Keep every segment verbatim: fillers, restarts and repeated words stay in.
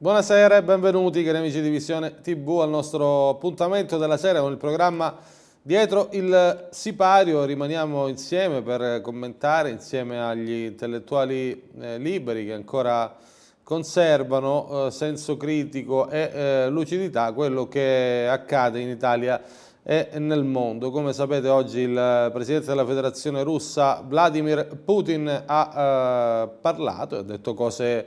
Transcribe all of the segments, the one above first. Buonasera e benvenuti cari amici di Visione tivù al nostro appuntamento della sera con il programma Dietro il Sipario. Rimaniamo insieme per commentare insieme agli intellettuali eh, liberi che ancora conservano eh, senso critico e eh, lucidità quello che accade in Italia e nel mondo. Come sapete oggi il Presidente della Federazione Russa Vladimir Putin ha eh, parlato e ha detto cose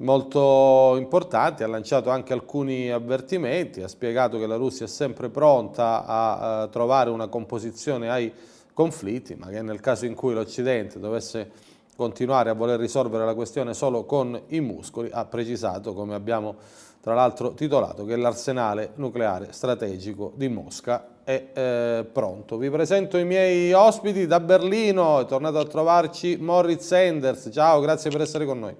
molto importanti, ha lanciato anche alcuni avvertimenti, ha spiegato che la Russia è sempre pronta a, a trovare una composizione ai conflitti, ma che nel caso in cui l'Occidente dovesse continuare a voler risolvere la questione solo con i muscoli, ha precisato, come abbiamo tra l'altro titolato, che l'arsenale nucleare strategico di Mosca è eh, pronto. Vi presento i miei ospiti da Berlino, è tornato a trovarci Moritz Enders, ciao, grazie per essere con noi.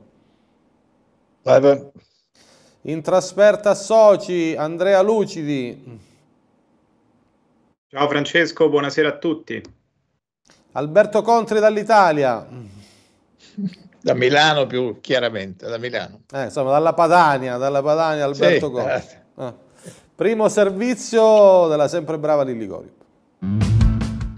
In trasferta a Soci, Andrea Lucidi. Ciao Francesco, buonasera a tutti. Alberto Contri dall'Italia. Da Milano più chiaramente, da Milano. Eh, insomma, dalla Padania, dalla Padania Alberto sì, Contri. Ah. Primo servizio della sempre brava Lilligolio.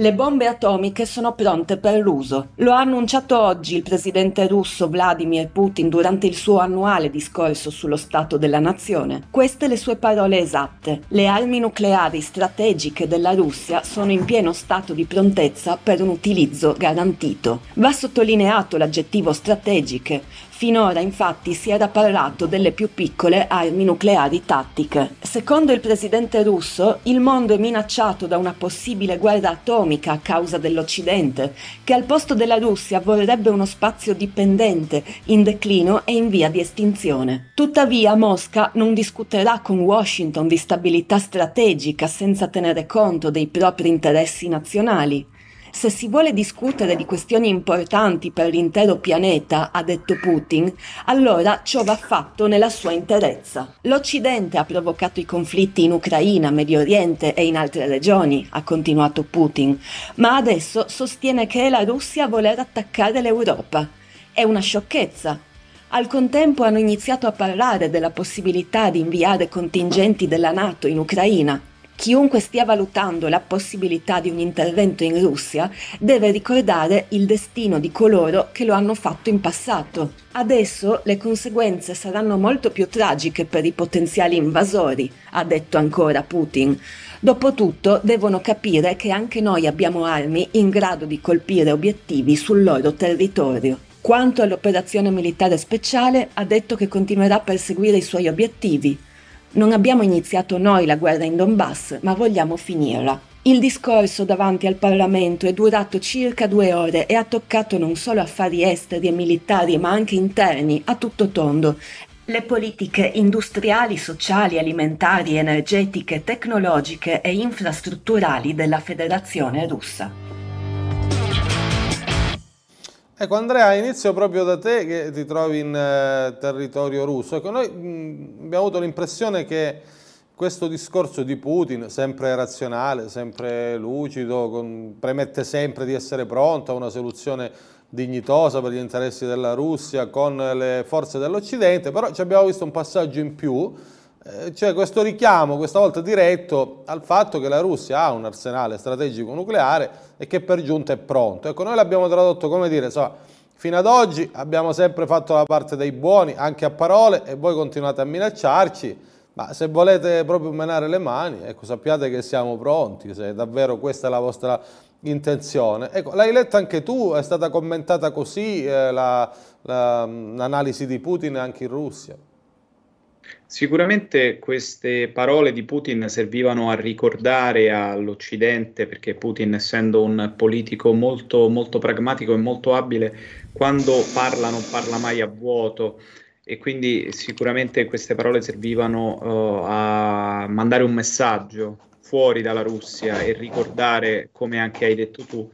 Le bombe atomiche sono pronte per l'uso. Lo ha annunciato oggi il presidente russo Vladimir Putin durante il suo annuale discorso sullo stato della nazione. Queste le sue parole esatte. Le armi nucleari strategiche della Russia sono in pieno stato di prontezza per un utilizzo garantito. Va sottolineato l'aggettivo strategiche. Finora infatti si era parlato delle più piccole armi nucleari tattiche. Secondo il presidente russo, il mondo è minacciato da una possibile guerra atomica a causa dell'Occidente, che al posto della Russia vorrebbe uno spazio dipendente, in declino e in via di estinzione. Tuttavia Mosca non discuterà con Washington di stabilità strategica senza tenere conto dei propri interessi nazionali. Se si vuole discutere di questioni importanti per l'intero pianeta, ha detto Putin, allora ciò va fatto nella sua interezza. L'Occidente ha provocato i conflitti in Ucraina, Medio Oriente e in altre regioni, ha continuato Putin, ma adesso sostiene che è la Russia a voler attaccare l'Europa. È una sciocchezza. Al contempo hanno iniziato a parlare della possibilità di inviare contingenti della NATO in Ucraina. Chiunque stia valutando la possibilità di un intervento in Russia deve ricordare il destino di coloro che lo hanno fatto in passato. Adesso le conseguenze saranno molto più tragiche per i potenziali invasori, ha detto ancora Putin. Dopotutto devono capire che anche noi abbiamo armi in grado di colpire obiettivi sul loro territorio. Quanto all'operazione militare speciale, ha detto che continuerà a perseguire i suoi obiettivi. Non abbiamo iniziato noi la guerra in Donbass, ma vogliamo finirla. Il discorso davanti al Parlamento è durato circa due ore e ha toccato non solo affari esteri e militari, ma anche interni, a tutto tondo. Le politiche industriali, sociali, alimentari, energetiche, tecnologiche e infrastrutturali della Federazione Russa. Ecco Andrea, inizio proprio da te che ti trovi in eh, territorio russo. Ecco, noi mh, abbiamo avuto l'impressione che questo discorso di Putin, sempre razionale, sempre lucido, con, premette sempre di essere pronta a una soluzione dignitosa per gli interessi della Russia con le forze dell'Occidente, però ci abbiamo visto un passaggio in più, eh, cioè questo richiamo, questa volta diretto, al fatto che la Russia ha un arsenale strategico nucleare e che per giunta è pronto. Ecco, noi l'abbiamo tradotto come dire, insomma, fino ad oggi abbiamo sempre fatto la parte dei buoni, anche a parole, e voi continuate a minacciarci. Ma se volete proprio menare le mani, ecco, sappiate che siamo pronti, se davvero questa è la vostra intenzione. Ecco, l'hai letta anche tu, è stata commentata così eh, la, la, l'analisi di Putin anche in Russia. Sicuramente queste parole di Putin servivano a ricordare all'Occidente, perché Putin, essendo un politico molto, molto pragmatico e molto abile, quando parla non parla mai a vuoto, e quindi sicuramente queste parole servivano uh, a mandare un messaggio fuori dalla Russia e ricordare, come anche hai detto tu,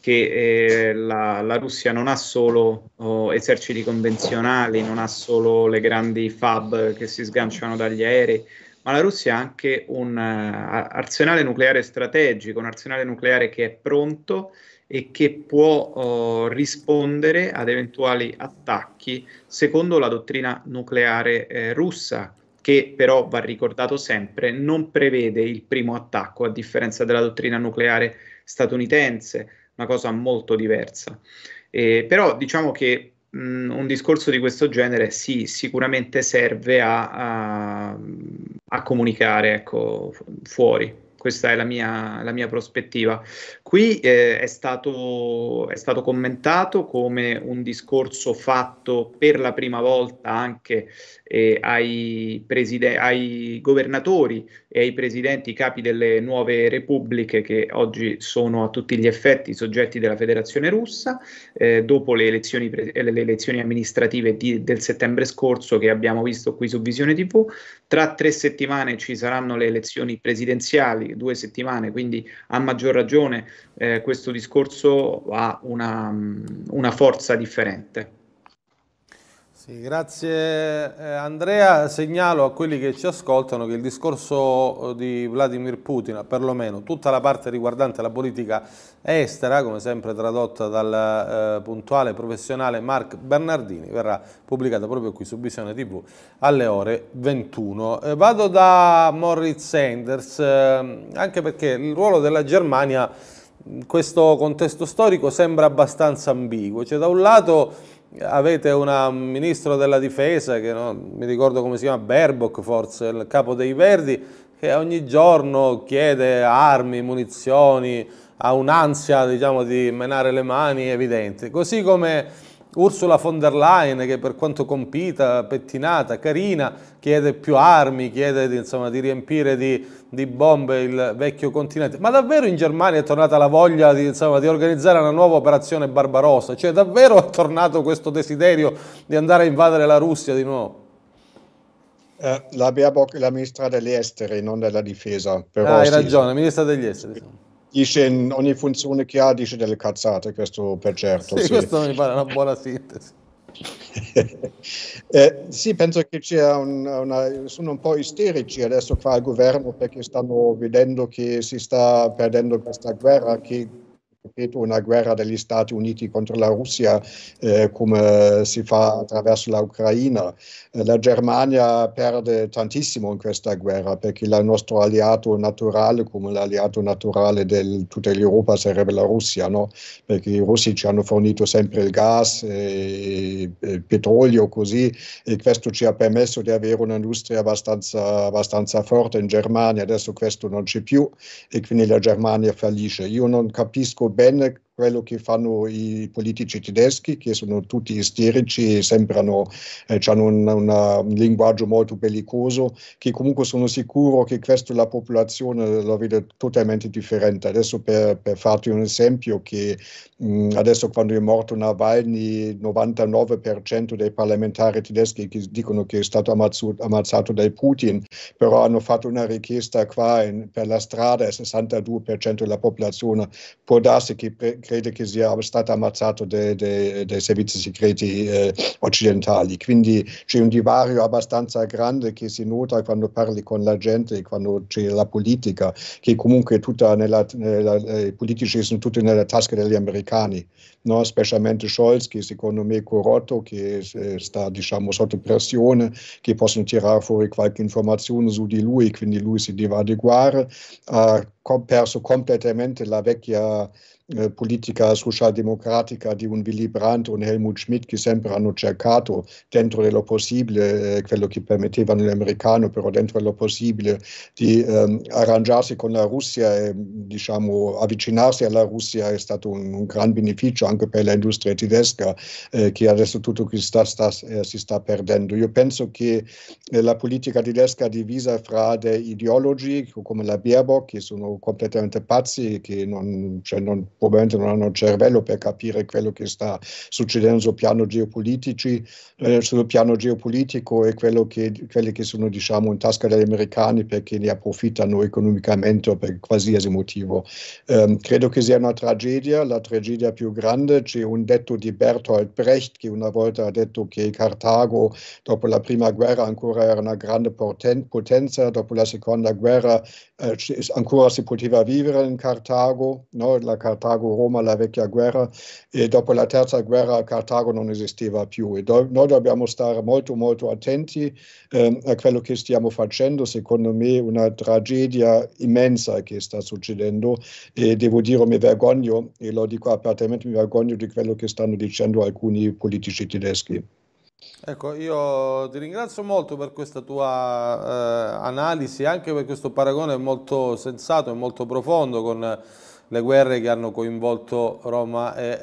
che eh, la, la Russia non ha solo uh, eserciti convenzionali, non ha solo le grandi FAB che si sganciano dagli aerei, ma la Russia ha anche un uh, arsenale nucleare strategico, un arsenale nucleare che è pronto e che può oh, rispondere ad eventuali attacchi secondo la dottrina nucleare eh, russa, che però, va ricordato sempre, non prevede il primo attacco, a differenza della dottrina nucleare statunitense, una cosa molto diversa. Eh, però diciamo che mh, un discorso di questo genere sì, sicuramente serve a, a, a comunicare, ecco, fuori. Questa è la mia, la mia prospettiva. Qui eh, è stato, è stato commentato come un discorso fatto per la prima volta anche eh, ai, preside- ai governatori e ai presidenti capi delle nuove repubbliche, che oggi sono a tutti gli effetti soggetti della Federazione Russa, eh, dopo le elezioni, pre- le elezioni amministrative di, del settembre scorso, che abbiamo visto qui su Visione tivù. Tra tre settimane ci saranno le elezioni presidenziali, due settimane, quindi a maggior ragione eh, questo discorso ha una, una forza differente. Sì, grazie eh, Andrea. Segnalo a quelli che ci ascoltano che il discorso di Vladimir Putin, perlomeno tutta la parte riguardante la politica estera, come sempre tradotta dal eh, puntuale professionale Mark Bernardini, verrà pubblicata proprio qui su Visione tivù alle ore ventuno. Eh, vado da Moritz Enders, eh, anche perché il ruolo della Germania in questo contesto storico sembra abbastanza ambiguo, cioè da un lato avete una ministro della difesa che non mi ricordo come si chiama, Baerbock forse, il capo dei Verdi, che ogni giorno chiede armi, munizioni, ha un'ansia, diciamo, di menare le mani evidente, così come Ursula von der Leyen, che per quanto compita, pettinata, carina, chiede più armi, chiede di, insomma, di riempire di, di bombe il vecchio continente. Ma davvero in Germania è tornata la voglia di, insomma, di organizzare una nuova operazione Barbarossa? Cioè davvero è tornato questo desiderio di andare a invadere la Russia di nuovo? Eh, la Baerbock è la ministra degli esteri, non della difesa. Però ah, hai ragione, sì. Ministra degli esteri. Sì. Dice in ogni funzione che ha, dice delle cazzate, questo per certo. Sì, sì. Questo mi pare una buona sintesi. eh, sì, penso che c'è un, una, sono un po' isterici adesso qua al governo, perché stanno vedendo che si sta perdendo questa guerra, che ripeto, una guerra degli Stati Uniti contro la Russia, eh, come si fa attraverso la Ucraina. Eh, la Germania perde tantissimo in questa guerra, perché il nostro alleato naturale, come l'alleato naturale di tutta l'Europa, sarebbe la Russia, no? Perché i russi ci hanno fornito sempre il gas, e, e il petrolio, così, e questo ci ha permesso di avere un'industria abbastanza, abbastanza forte in Germania. Adesso questo non c'è più e quindi la Germania fallisce. Io non capisco bene quello che fanno i politici tedeschi, che sono tutti isterici, sembrano, eh, hanno un, una, un linguaggio molto bellicoso, che comunque sono sicuro che questo la popolazione lo vede totalmente differente. Adesso per, per farti un esempio, che mh, adesso quando è morto Navalny, il novantanove per cento dei parlamentari tedeschi che dicono che è stato ammazzo, ammazzato da Putin, però hanno fatto una richiesta qua in, per la strada, il sessantadue per cento della popolazione, può darsi che pre- crede che sia stato ammazzato dai de, de servizi segreti eh, occidentali. Quindi c'è un divario abbastanza grande che si nota quando parli con la gente, quando c'è la politica, che comunque tutta nella, nella, i politici sono tutti nella tasca degli americani, no? Specialmente Scholz, che secondo me è corrotto, che eh, sta diciamo sotto pressione, che possono tirare fuori qualche informazione su di lui, quindi lui si deve adeguare. Ha perso completamente la vecchia eh, politica socialdemocratica di un Willy Brandt e un Helmut Schmidt, che sempre hanno cercato dentro dello possibile, eh, quello che permettevano l'americano, però dentro dello possibile, di eh, arrangiarsi con la Russia e diciamo avvicinarsi alla Russia. È stato un, un gran beneficio anche per l'industria tedesca, eh, che adesso tutto qui sta, sta, eh, si sta perdendo. Io penso che eh, la politica tedesca è divisa fra dei ideologi come la Baerbock, che sono completamente pazzi, che non, cioè non, probabilmente non hanno cervello per capire quello che sta succedendo sul piano geopolitici, eh, sul piano geopolitico, e quello che, quelli che sono diciamo in tasca degli americani perché ne approfittano economicamente per qualsiasi motivo. Eh, credo che sia una tragedia, la tragedia più grande. C'è un detto di Bertolt Brecht che una volta ha detto che Cartago dopo la prima guerra ancora era una grande potenza, dopo la seconda guerra eh, ancora si poteva vivere in Cartago, no? La Cartago-Roma, la vecchia guerra, e dopo la terza guerra Cartago non esisteva più. E do- noi dobbiamo stare molto molto attenti ehm, a quello che stiamo facendo. Secondo me una tragedia immensa che sta succedendo, e devo dire mi vergogno, e lo dico apertamente, mi vergogno di quello che stanno dicendo alcuni politici tedeschi. Ecco, io ti ringrazio molto per questa tua eh, analisi, anche per questo paragone molto sensato e molto profondo con le guerre che hanno coinvolto Roma e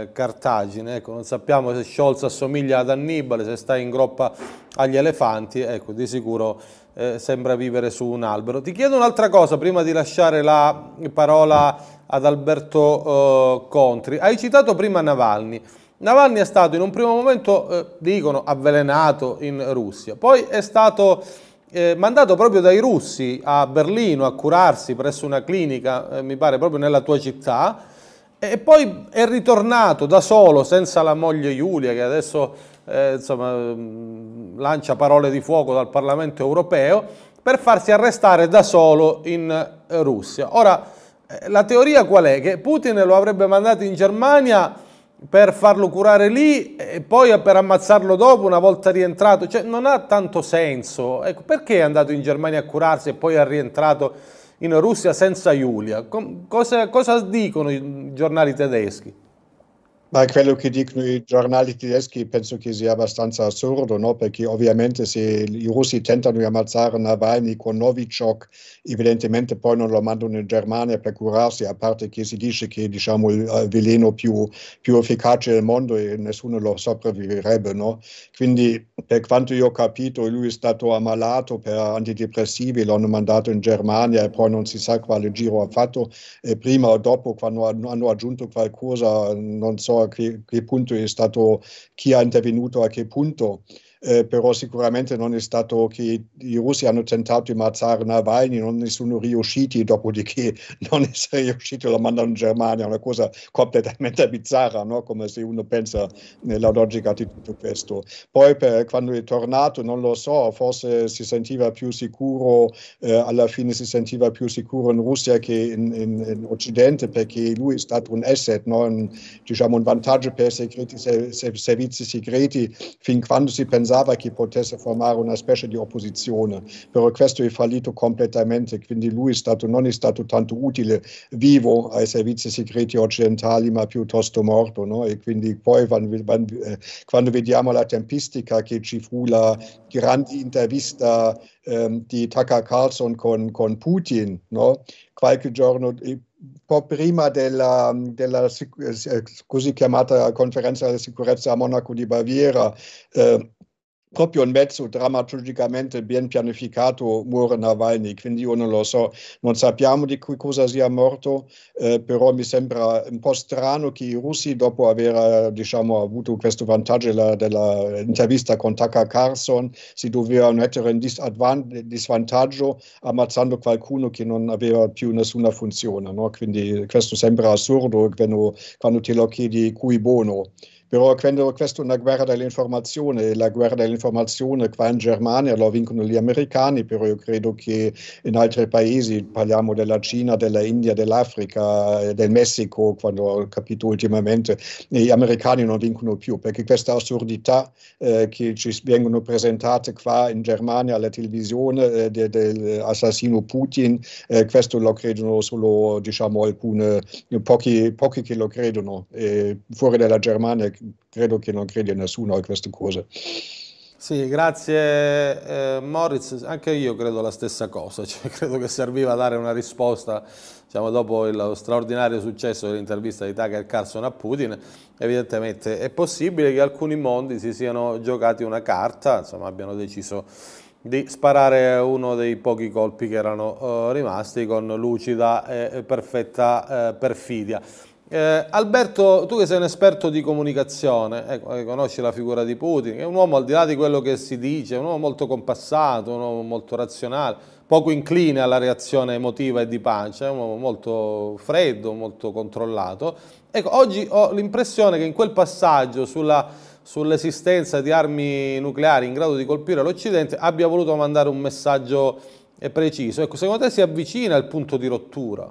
eh, Cartagine. Ecco, non sappiamo se Scholz assomiglia ad Annibale, se sta in groppa agli elefanti. Ecco, di sicuro eh, sembra vivere su un albero. Ti chiedo un'altra cosa prima di lasciare la parola ad Alberto eh, Contri. Hai citato prima Navalny. Navalny è stato in un primo momento, eh, dicono, avvelenato in Russia, poi è stato eh, mandato proprio dai russi a Berlino a curarsi presso una clinica, eh, mi pare proprio nella tua città, e poi è ritornato da solo, senza la moglie Giulia, che adesso eh, insomma, lancia parole di fuoco dal Parlamento europeo, per farsi arrestare da solo in Russia. Ora, la teoria qual è? Che Putin lo avrebbe mandato in Germania per farlo curare lì e poi per ammazzarlo dopo una volta rientrato, cioè non ha tanto senso. Ecco, perché è andato in Germania a curarsi e poi è rientrato in Russia senza Giulia? Cosa, cosa dicono i giornali tedeschi? Ma quello che dicono i giornali tedeschi penso che sia abbastanza assurdo, no? Perché ovviamente se i russi tentano di ammazzare Navalny con Novichok, evidentemente poi non lo mandano in Germania per curarsi, a parte che si dice che diciamo il veleno più, più efficace del mondo e nessuno lo sopravviverebbe, no? Quindi per quanto io ho capito lui è stato ammalato per antidepressivi, lo hanno mandato in Germania e poi non si sa quale giro ha fatto, e prima o dopo quando hanno aggiunto qualcosa, non so a che, che punto è stato, chi ha intervenuto a che punto. Eh, però sicuramente non è stato che i russi hanno tentato di ammazzare Navalny, non ne sono riusciti, dopodiché non essere riusciti lo mandano in Germania, una cosa completamente bizzarra, no? Come se uno pensa nella logica di tutto questo. Poi per, quando è tornato, non lo so, forse si sentiva più sicuro, eh, alla fine si sentiva più sicuro in Russia che in, in, in Occidente, perché lui è stato un asset, no? Un, diciamo un vantaggio per segreti, se, se, servizi segreti, fin quando si pensava che potesse formare una specie di opposizione, però questo è fallito completamente, quindi lui è stato, non è stato tanto utile vivo ai servizi segreti occidentali, ma piuttosto morto, no? E quindi poi quando vediamo la tempistica che ci fu la grande intervista ehm, di Tucker Carlson con, con Putin, no? Qualche giorno prima della, della così chiamata conferenza della sicurezza a Monaco di Baviera, eh, proprio un pezzo drammaturgicamente ben pianificato muore Navalny, quindi io non lo so, non sappiamo di cui cosa sia morto, eh, però mi sembra un po' strano che i russi, dopo aver diciamo, avuto questo vantaggio della, della intervista con Tucker Carlson, si dovevano mettere in disavvan- disvantaggio ammazzando qualcuno che non aveva più nessuna funzione, no? Quindi questo sembra assurdo quando, quando te lo chiedi cui bono. Però quando questa è una guerra dell'informazione, la guerra dell'informazione qua in Germania lo vincono gli americani, però io credo che in altri paesi, parliamo della Cina, dell'India, dell'Africa, del Messico, quando ho capito ultimamente, gli americani non vincono più, perché questa assurdità eh, che ci vengono presentate qua in Germania alla televisione eh, de, dell'assassino Putin, eh, questo lo credono solo diciamo alcune, pochi, pochi che lo credono, eh, fuori dalla Germania credo che non credi a nessuno a queste cose. Sì, grazie eh, Moritz, anche io credo la stessa cosa, cioè, credo che serviva dare una risposta diciamo, dopo il, lo straordinario successo dell'intervista di Tucker Carlson a Putin. Evidentemente è possibile che alcuni mondi si siano giocati una carta, insomma abbiano deciso di sparare uno dei pochi colpi che erano eh, rimasti con lucida e perfetta eh, perfidia. Eh, Alberto, tu che sei un esperto di comunicazione, eh, conosci la figura di Putin, è un uomo al di là di quello che si dice, un uomo molto compassato, un uomo molto razionale, poco incline alla reazione emotiva e di pancia, è un uomo molto freddo, molto controllato. Ecco, oggi ho l'impressione che in quel passaggio sulla, sull'esistenza di armi nucleari in grado di colpire l'Occidente abbia voluto mandare un messaggio preciso. Ecco, secondo te si avvicina al punto di rottura?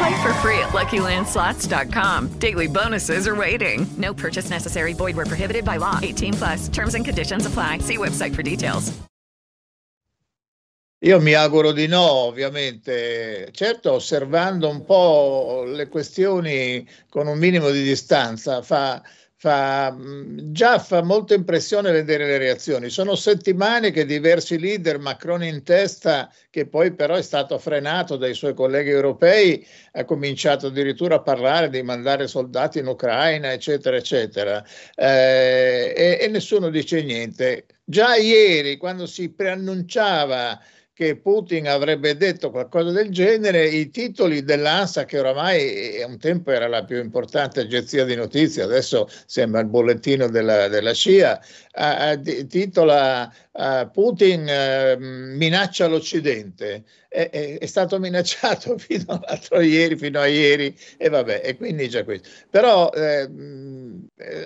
Play for free at lucky land slots dot com. Daily bonuses are waiting. No purchase necessary. Void where prohibited by law. eighteen plus. Terms and conditions apply. See website for details. Io mi auguro di no, ovviamente. Certo, osservando un po' le questioni con un minimo di distanza, fa... Fa, già fa molta impressione vedere le reazioni. Sono settimane che diversi leader, Macron in testa, che poi però è stato frenato dai suoi colleghi europei, ha cominciato addirittura a parlare di mandare soldati in Ucraina, eccetera, eccetera, eh, e, e nessuno dice niente. Già ieri, quando si preannunciava che Putin avrebbe detto qualcosa del genere, i titoli dell'ANSA, che oramai un tempo era la più importante agenzia di notizie, adesso sembra il bollettino della, della C I A, eh, eh, titola eh, Putin eh, minaccia l'Occidente. Eh, eh, è stato minacciato fino all'altro ieri, fino a ieri, e vabbè, e quindi già questo. Però eh,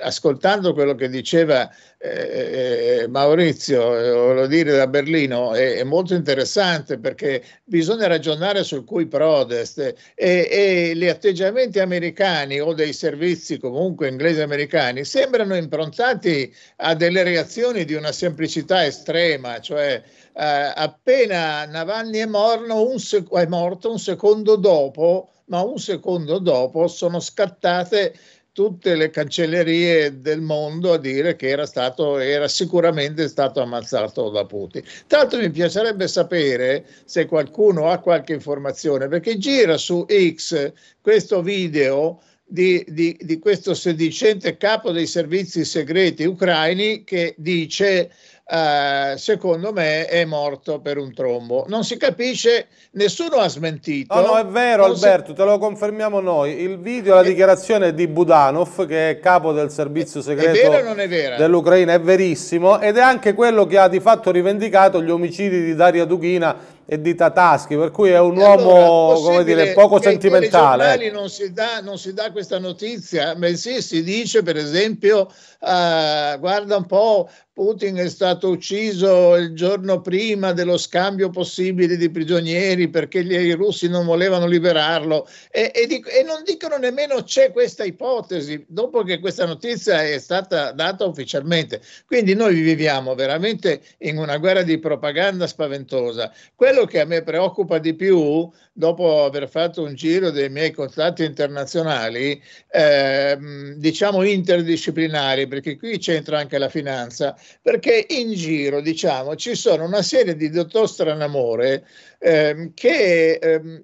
ascoltando quello che diceva Eh, Maurizio, eh, voglio dire, da Berlino, è, è molto interessante, perché bisogna ragionare sul cui prodest eh, e, e gli atteggiamenti americani o dei servizi comunque inglesi americani sembrano improntati a delle reazioni di una semplicità estrema, cioè eh, appena Navalny è morto, un sec- è morto un secondo dopo, ma un secondo dopo sono scattate tutte le cancellerie del mondo a dire che era stato, era sicuramente stato ammazzato da Putin. Tanto mi piacerebbe sapere se qualcuno ha qualche informazione, perché gira su X questo video di, di, di questo sedicente capo dei servizi segreti ucraini che dice eh, secondo me è morto per un trombo. Non si capisce, nessuno ha smentito. No, no, è vero, Alberto, si... te lo confermiamo noi. Il video, la è... dichiarazione di Budanov, che è capo del servizio segreto è non è dell'Ucraina, è verissimo, ed è anche quello che ha di fatto rivendicato gli omicidi di Daria Duchina e di Tataschi, per cui è un allora, uomo, come dire, poco sentimentale. Ai telegiornali non si dà, non si dà questa notizia, bensì si dice, per esempio, eh, guarda un po', Putin è stato ucciso il giorno prima dello scambio possibile di prigionieri perché gli, i russi non volevano liberarlo, e, e, dic- e non dicono nemmeno c'è questa ipotesi, dopo che questa notizia è stata data ufficialmente. Quindi noi viviamo veramente in una guerra di propaganda spaventosa. Quello Quello che a me preoccupa di più, dopo aver fatto un giro dei miei contatti internazionali, ehm, diciamo interdisciplinari, perché qui c'entra anche la finanza, perché in giro, diciamo, ci sono una serie di dottor Stranamore ehm, che ehm,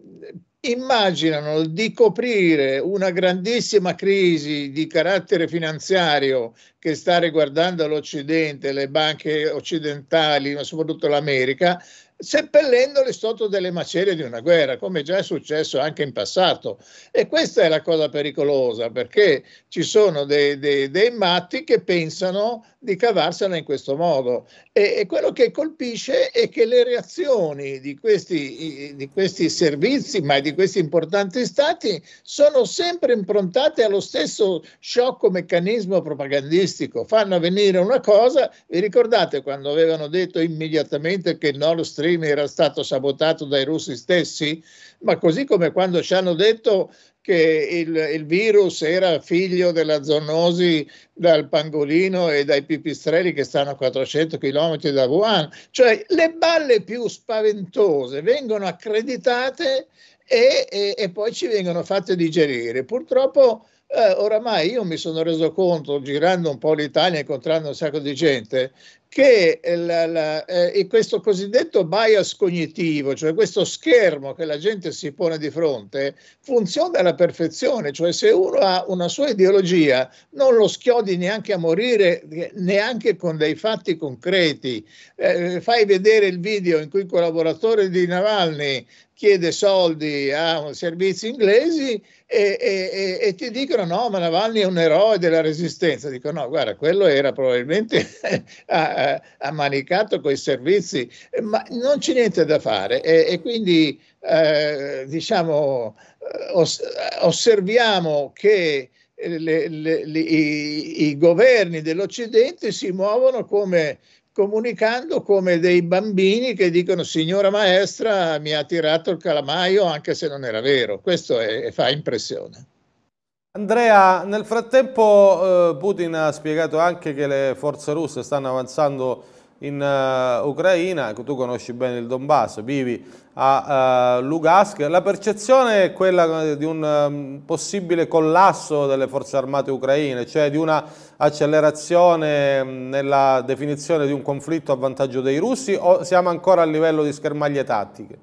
immaginano di coprire una grandissima crisi di carattere finanziario che sta riguardando l'Occidente, le banche occidentali, ma soprattutto l'America, seppellendole sotto delle macerie di una guerra, come già è successo anche in passato. E questa è la cosa pericolosa, perché ci sono dei, dei, dei matti che pensano di cavarsela in questo modo, e, e quello che colpisce è che le reazioni di questi, di questi servizi, ma di questi importanti stati, sono sempre improntate allo stesso sciocco meccanismo propagandistico. Fanno venire una cosa, vi ricordate quando avevano detto immediatamente che il Nord Stream era stato sabotato dai russi stessi, ma così come quando ci hanno detto che il, il virus era figlio della zoonosi dal pangolino e dai pipistrelli che stanno a quattrocento chilometri da Wuhan. Cioè le balle più spaventose vengono accreditate e, e, e poi ci vengono fatte digerire. Purtroppo eh, oramai io mi sono reso conto, girando un po' l'Italia e incontrando un sacco di gente, che la, la, eh, questo cosiddetto bias cognitivo, cioè questo schermo che la gente si pone di fronte, funziona alla perfezione. Cioè se uno ha una sua ideologia non lo schiodi neanche a morire, neanche con dei fatti concreti. Eh, fai vedere il video in cui il collaboratore di Navalny chiede soldi a servizi inglesi e, e, e ti dicono no, ma Navalny è un eroe della resistenza. Dico no, guarda, quello era probabilmente ammanicato coi servizi, ma non c'è niente da fare, e, e quindi eh, diciamo os- osserviamo che le, le, le, i, i governi dell'Occidente si muovono come comunicando come dei bambini che dicono signora maestra mi ha tirato il calamaio, anche se non era vero. Questo è, fa impressione. Andrea, nel frattempo eh, Putin ha spiegato anche che le forze russe stanno avanzando in uh, Ucraina. Tu conosci bene il Donbass, vivi a uh, Lugansk. La percezione è quella di un um, possibile collasso delle forze armate ucraine, cioè di una accelerazione mh, nella definizione di un conflitto a vantaggio dei russi, o siamo ancora a livello di schermaglie tattiche?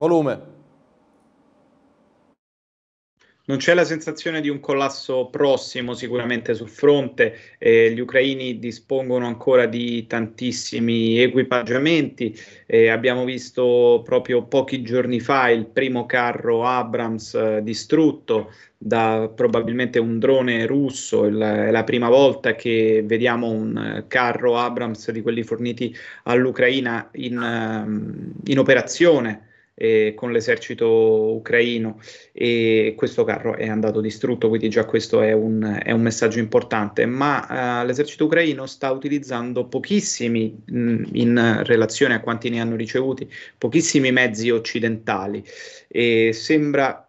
Volume. Non c'è la sensazione di un collasso prossimo sicuramente sul fronte, eh, gli ucraini dispongono ancora di tantissimi equipaggiamenti, eh, abbiamo visto proprio pochi giorni fa il primo carro Abrams eh, distrutto da probabilmente un drone russo. È la, è la prima volta che vediamo un carro Abrams di quelli forniti all'Ucraina in, in operazione Eh, con l'esercito ucraino, e questo carro è andato distrutto, quindi già questo è un, è un messaggio importante. Ma eh, l'esercito ucraino sta utilizzando pochissimi, mh, in relazione a quanti ne hanno ricevuti, pochissimi mezzi occidentali, e sembra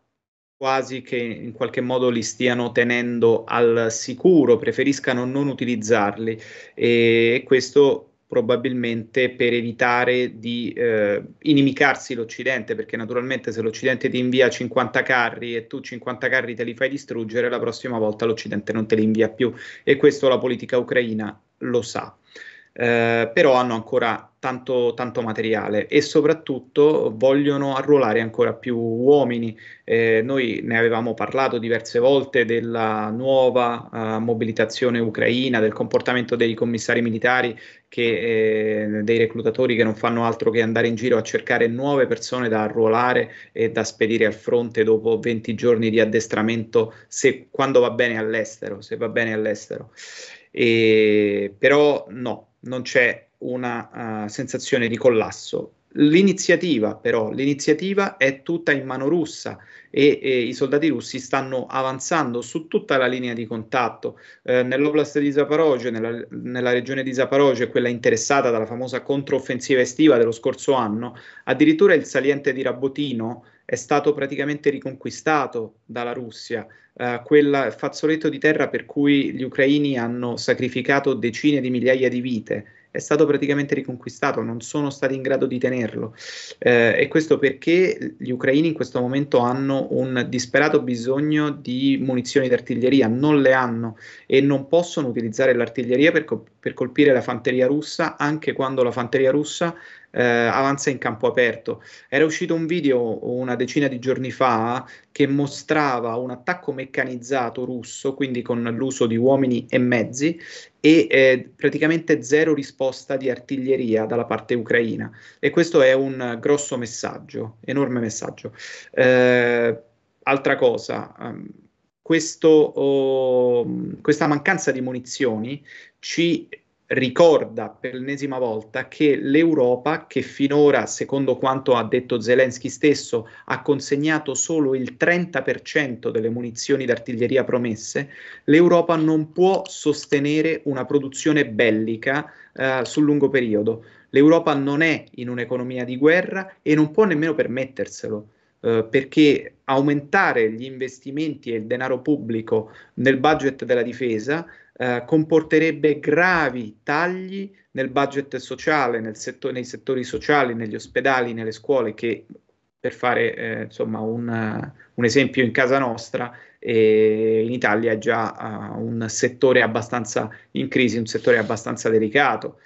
quasi che in qualche modo li stiano tenendo al sicuro, preferiscano non utilizzarli, e questo probabilmente per evitare di eh, inimicarsi l'Occidente, perché naturalmente se l'Occidente ti invia cinquanta carri e tu cinquanta carri te li fai distruggere, la prossima volta l'Occidente non te li invia più, e questo la politica ucraina lo sa. eh, però hanno ancora tanto, tanto materiale e soprattutto vogliono arruolare ancora più uomini. Eh, noi ne avevamo parlato diverse volte della nuova eh, mobilitazione ucraina, del comportamento dei commissari militari, che, eh, dei reclutatori che non fanno altro che andare in giro a cercare nuove persone da arruolare e da spedire al fronte dopo venti giorni di addestramento, se, quando va bene all'estero, se va bene all'estero. E, però no, non c'è una uh, sensazione di collasso. L'iniziativa però, l'iniziativa è tutta in mano russa e, e i soldati russi stanno avanzando su tutta la linea di contatto. Eh, nell'oblast di Zaporozhye, nella, nella regione di Zaporozhye, quella interessata dalla famosa controffensiva estiva dello scorso anno, addirittura il saliente di Rabotino è stato praticamente riconquistato dalla Russia, eh, quel fazzoletto di terra per cui gli ucraini hanno sacrificato decine di migliaia di vite. È stato praticamente riconquistato, non sono stati in grado di tenerlo, eh, e questo perché gli ucraini in questo momento hanno un disperato bisogno di munizioni d'artiglieria, non le hanno e non possono utilizzare l'artiglieria per, co- per colpire la fanteria russa, anche quando la fanteria russa eh, avanza in campo aperto. Era uscito un video una decina di giorni fa che mostrava un attacco meccanizzato russo, quindi con l'uso di uomini e mezzi, e eh, praticamente zero risposta di artiglieria dalla parte ucraina, e questo è un grosso messaggio, enorme messaggio. Eh, altra cosa, um, questo, oh, questa mancanza di munizioni ci ricorda per l'ennesima volta che l'Europa, che finora, secondo quanto ha detto Zelensky stesso, ha consegnato solo il trenta per cento delle munizioni d'artiglieria promesse, l'Europa non può sostenere una produzione bellica eh, sul lungo periodo. L'Europa non è in un'economia di guerra e non può nemmeno permetterselo. Uh, perché aumentare gli investimenti e il denaro pubblico nel budget della difesa uh, comporterebbe gravi tagli nel budget sociale, nel setto- nei settori sociali, negli ospedali, nelle scuole, che, per fare eh, insomma un, uh, un esempio in casa nostra, eh, in Italia è già uh, un settore abbastanza in crisi, un settore abbastanza delicato.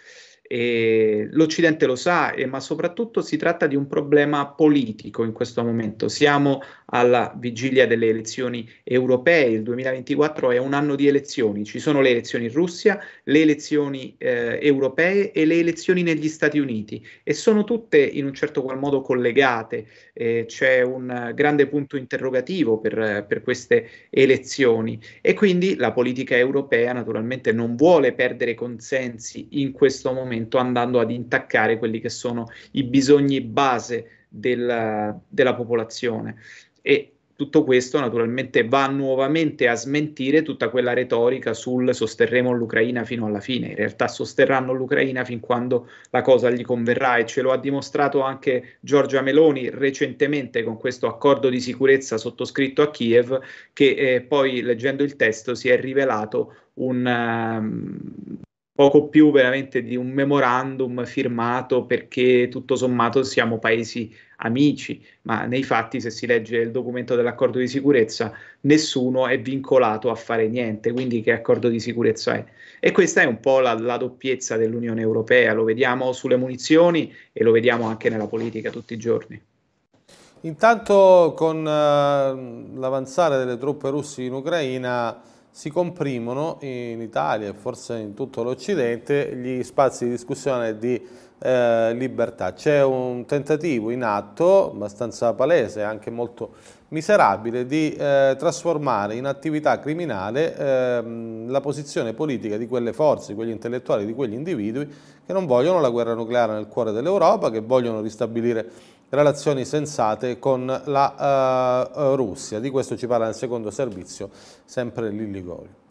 E l'Occidente lo sa, e, ma soprattutto si tratta di un problema politico in questo momento. Siamo alla vigilia delle elezioni europee, il duemilaventiquattro è un anno di elezioni, ci sono le elezioni in Russia, le elezioni eh, europee e le elezioni negli Stati Uniti, e sono tutte in un certo qual modo collegate, eh, c'è un grande punto interrogativo per, per queste elezioni, e quindi la politica europea naturalmente non vuole perdere consensi in questo momento, andando ad intaccare quelli che sono i bisogni base del, della popolazione. E tutto questo naturalmente va nuovamente a smentire tutta quella retorica sul sosterremo l'Ucraina fino alla fine. In realtà sosterranno l'Ucraina fin quando la cosa gli converrà, e ce lo ha dimostrato anche Giorgia Meloni recentemente con questo accordo di sicurezza sottoscritto a Kiev, che eh, poi, leggendo il testo, si è rivelato un... Um, poco più veramente di un memorandum firmato perché tutto sommato siamo paesi amici, ma nei fatti, se si legge il documento dell'accordo di sicurezza, nessuno è vincolato a fare niente, quindi che accordo di sicurezza è? E questa è un po' la, la doppiezza dell'Unione Europea, lo vediamo sulle munizioni e lo vediamo anche nella politica tutti i giorni. Intanto, con uh, l'avanzare delle truppe russe in Ucraina, si comprimono in Italia e forse in tutto l'Occidente gli spazi di discussione e di eh, libertà. C'è un tentativo in atto, abbastanza palese e anche molto miserabile, di eh, trasformare in attività criminale eh, la posizione politica di quelle forze, di quegli intellettuali, di quegli individui che non vogliono la guerra nucleare nel cuore dell'Europa, che vogliono ristabilire relazioni sensate con la uh, Russia. Di questo ci parla nel secondo servizio, sempre Lilligolio.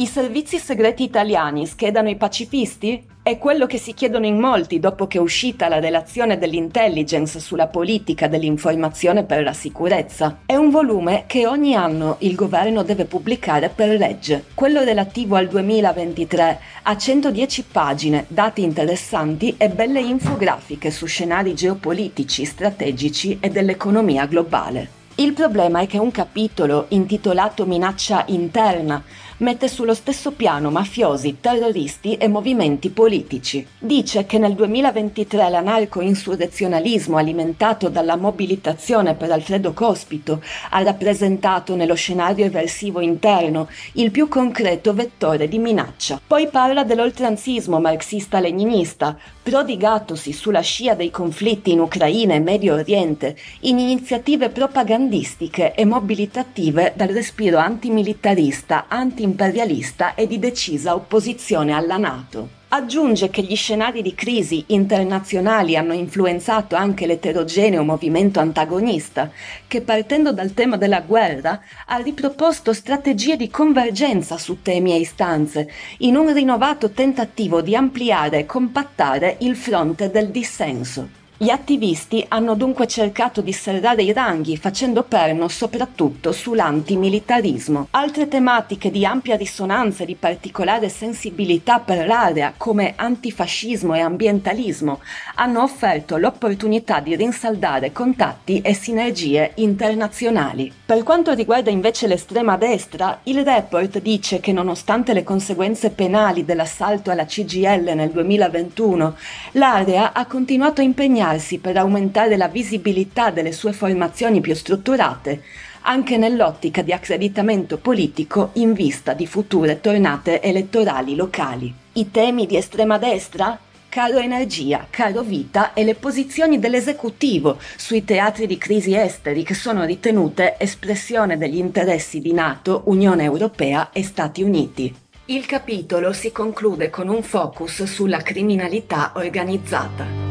I servizi segreti italiani schedano i pacifisti? È quello che si chiedono in molti dopo che è uscita la relazione dell'intelligence sulla politica dell'informazione per la sicurezza. È un volume che ogni anno il governo deve pubblicare per legge. Quello relativo al duemilaventitré ha centodieci pagine, dati interessanti e belle infografiche su scenari geopolitici, strategici e dell'economia globale. Il problema è che un capitolo intitolato Minaccia interna mette sullo stesso piano mafiosi, terroristi e movimenti politici. Dice che nel duemilaventitré l'anarco-insurrezionalismo alimentato dalla mobilitazione per Alfredo Cospito ha rappresentato nello scenario eversivo interno il più concreto vettore di minaccia. Poi parla dell'oltranzismo marxista-leninista, prodigatosi sulla scia dei conflitti in Ucraina e Medio Oriente, in iniziative propagandistiche e mobilitative dal respiro antimilitarista, antiimperialista e di decisa opposizione alla NATO. Aggiunge che gli scenari di crisi internazionali hanno influenzato anche l'eterogeneo movimento antagonista, che partendo dal tema della guerra ha riproposto strategie di convergenza su temi e istanze, in un rinnovato tentativo di ampliare e compattare il fronte del dissenso. Gli attivisti hanno dunque cercato di serrare i ranghi, facendo perno soprattutto sull'antimilitarismo. Altre tematiche di ampia risonanza e di particolare sensibilità per l'area, come antifascismo e ambientalismo, hanno offerto l'opportunità di rinsaldare contatti e sinergie internazionali. Per quanto riguarda invece l'estrema destra, il report dice che nonostante le conseguenze penali dell'assalto alla C G I L nel duemilaventuno, l'area ha continuato a impegnarsi per aumentare la visibilità delle sue formazioni più strutturate, anche nell'ottica di accreditamento politico in vista di future tornate elettorali locali. I temi di estrema destra? Caro energia, caro vita e le posizioni dell'esecutivo sui teatri di crisi esteri che sono ritenute espressione degli interessi di NATO, Unione Europea e Stati Uniti. Il capitolo si conclude con un focus sulla criminalità organizzata.